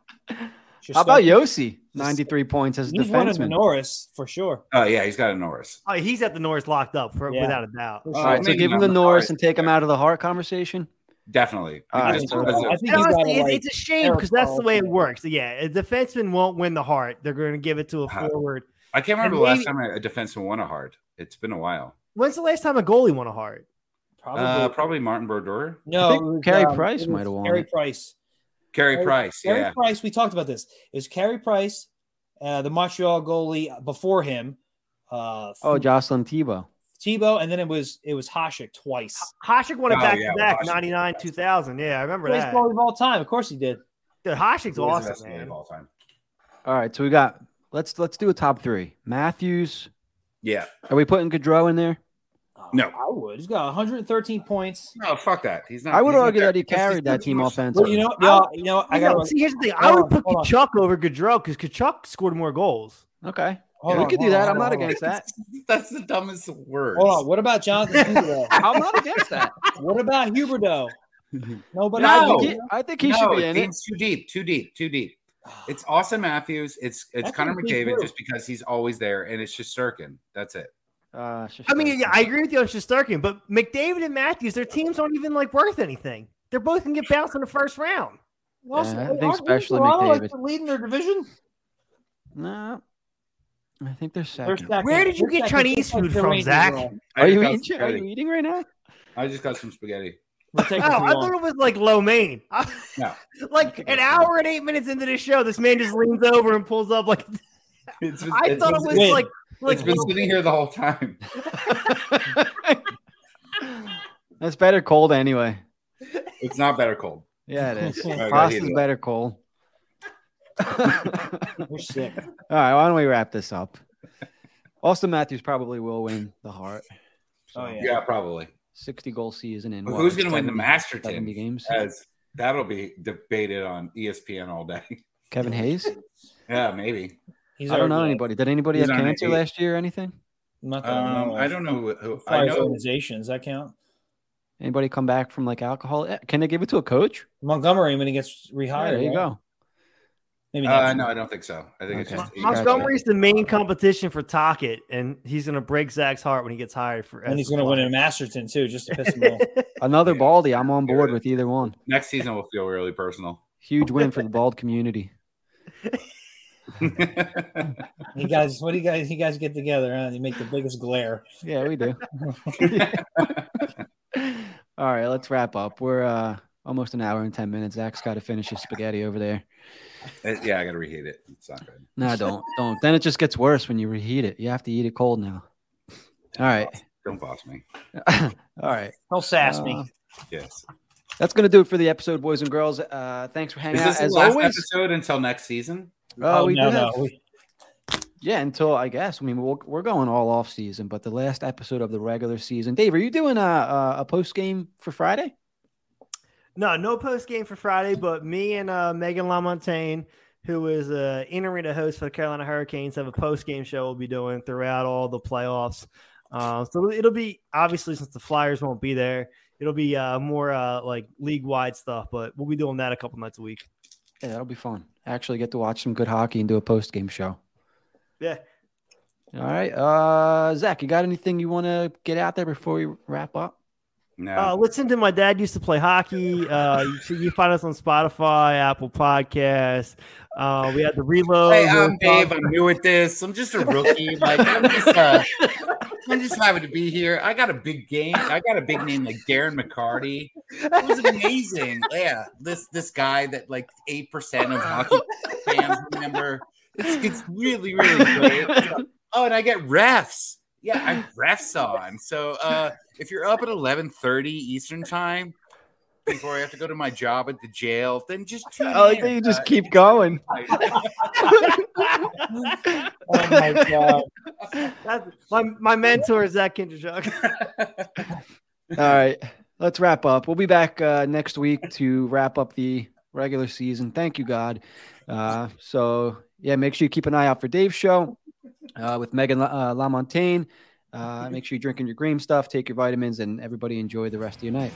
How about Yossi? 93 points as a defenseman. He's won Norris for sure. Oh, yeah, he's got a Norris. Oh, he's at the Norris locked up without a doubt. All right, so give him the Norris and take him out of the Hart conversation? Definitely. It's a shame because that's the way it works. Yeah, a defenseman won't win the Hart. They're going to give it to a forward. I can't remember the last time a defenseman won a Hart. It's been a while. When's the last time a goalie won a Hart? Probably Martin Brodeur. No, Carey Price might have won. Carey Price. Carey Price, we talked about this. It was Carey Price, the Montreal goalie before him. Jocelyn Thibault, and then it was Hasek twice. Hasek won it back-to-back, 99, 2000. Yeah, I remember that. He played of all time. Of course he did. Dude, Hasek's awesome, man. All right, so we got – let's do a top 3. Matthews. Yeah. Are we putting Gaudreau in there? No, I would. He's got 113 points. No, fuck that. He's not. I would argue that he carried that team offensively. Well, you know, here's the thing. I would put Tkachuk over Gaudreau because Tkachuk scored more goals. Okay, we could do that. I'm not against that. That's the dumbest word. Hold on. What about Jonathan? I'm not against that. What about Huberdeau? Nobody. I think he should be in it. Too deep. It's Austin Matthews. It's Connor McDavid just because he's always there, and it's Shesterkin. That's it. I mean, yeah, I agree with you on Shesterkin, but McDavid and Matthews, their teams aren't even like worth anything. They're both gonna get bounced in the first round. Yeah, also, I think especially McDavid leading their division. No, I think they're second. Where did you get Chinese food from, Zach? Are you eating right now? I just got some spaghetti. I thought it was like lo mein. No. Like an hour and 8 minutes into this show, this man just leans over and pulls up like. I thought it was like. It's been sitting here the whole time. That's better cold anyway. It's not better cold. Yeah, it is. Pasta's better cold. We're sick. All right, why don't we wrap this up? Austin Matthews probably will win the Hart. So yeah, probably. 60-goal season in. Well, who's going to win the Masterton games? That'll be debated on ESPN all day. Kevin Hayes? Yeah, maybe. I don't know anybody. Did anybody have cancer last year or anything? Not that I don't know. I know organizations. That count? Anybody come back from like alcohol? Can they give it to a coach? Montgomery when he gets rehired. Yeah, there you go. Maybe no, I don't think so. I think it's just Montgomery's the main competition for Tocchet, and he's going to break Zach's heart when he gets hired for. And he's going to win in Masterton too, just to piss him off. Another Baldy. I'm on board with either one. Next season will feel really personal. Huge win for the bald community. You guys get together, huh? You make the biggest glare. Yeah, we do. All right, let's wrap up. We're almost an hour and 10 minutes. Zach's got to finish his spaghetti over there. Yeah, I got to reheat it. It's not good. No, don't. Then it just gets worse when you reheat it. You have to eat it cold now. All right. Don't boss me. All right. Don't sass me. Yes. That's going to do it for the episode, boys and girls. Thanks for hanging out. Is this the last episode until next season? Yeah, until I guess. I mean, we're going all off season, but the last episode of the regular season. Dave, are you doing a post game for Friday? No post game for Friday, but me and Megan LaMontagne, who is an in-arena host for the Carolina Hurricanes, have a post game show we'll be doing throughout all the playoffs. So it'll be, obviously, since the Flyers won't be there, it'll be more like league-wide stuff, but we'll be doing that a couple nights a week. Yeah, that'll be fun. Actually get to watch some good hockey and do a post-game show. Yeah. All right. Zach, you got anything you want to get out there before we wrap up? No. Listen to My Dad Used to Play Hockey. You find us on Spotify, Apple Podcasts. We had the Reload. Hey, I'm Dave. I'm new at this. I'm just a rookie. I'm just happy to be here. I got a big game. I got a big name like Darren McCarty. It was amazing. Yeah, this guy that like 8% of hockey fans remember. It's really, really great. Oh, and I get refs. Yeah, I have refs on. So if you're up at 11:30 Eastern time before I have to go to my job at the jail, then just you just keep going. Oh my God. That's my mentor is Zach Hyndrychuk. All right, let's wrap up. We'll be back next week to wrap up the regular season. Thank you, God. So yeah, make sure you keep an eye out for Dave's show with Megan LaMontagne. Make sure you're drinking your green stuff, take your vitamins, and everybody enjoy the rest of your night.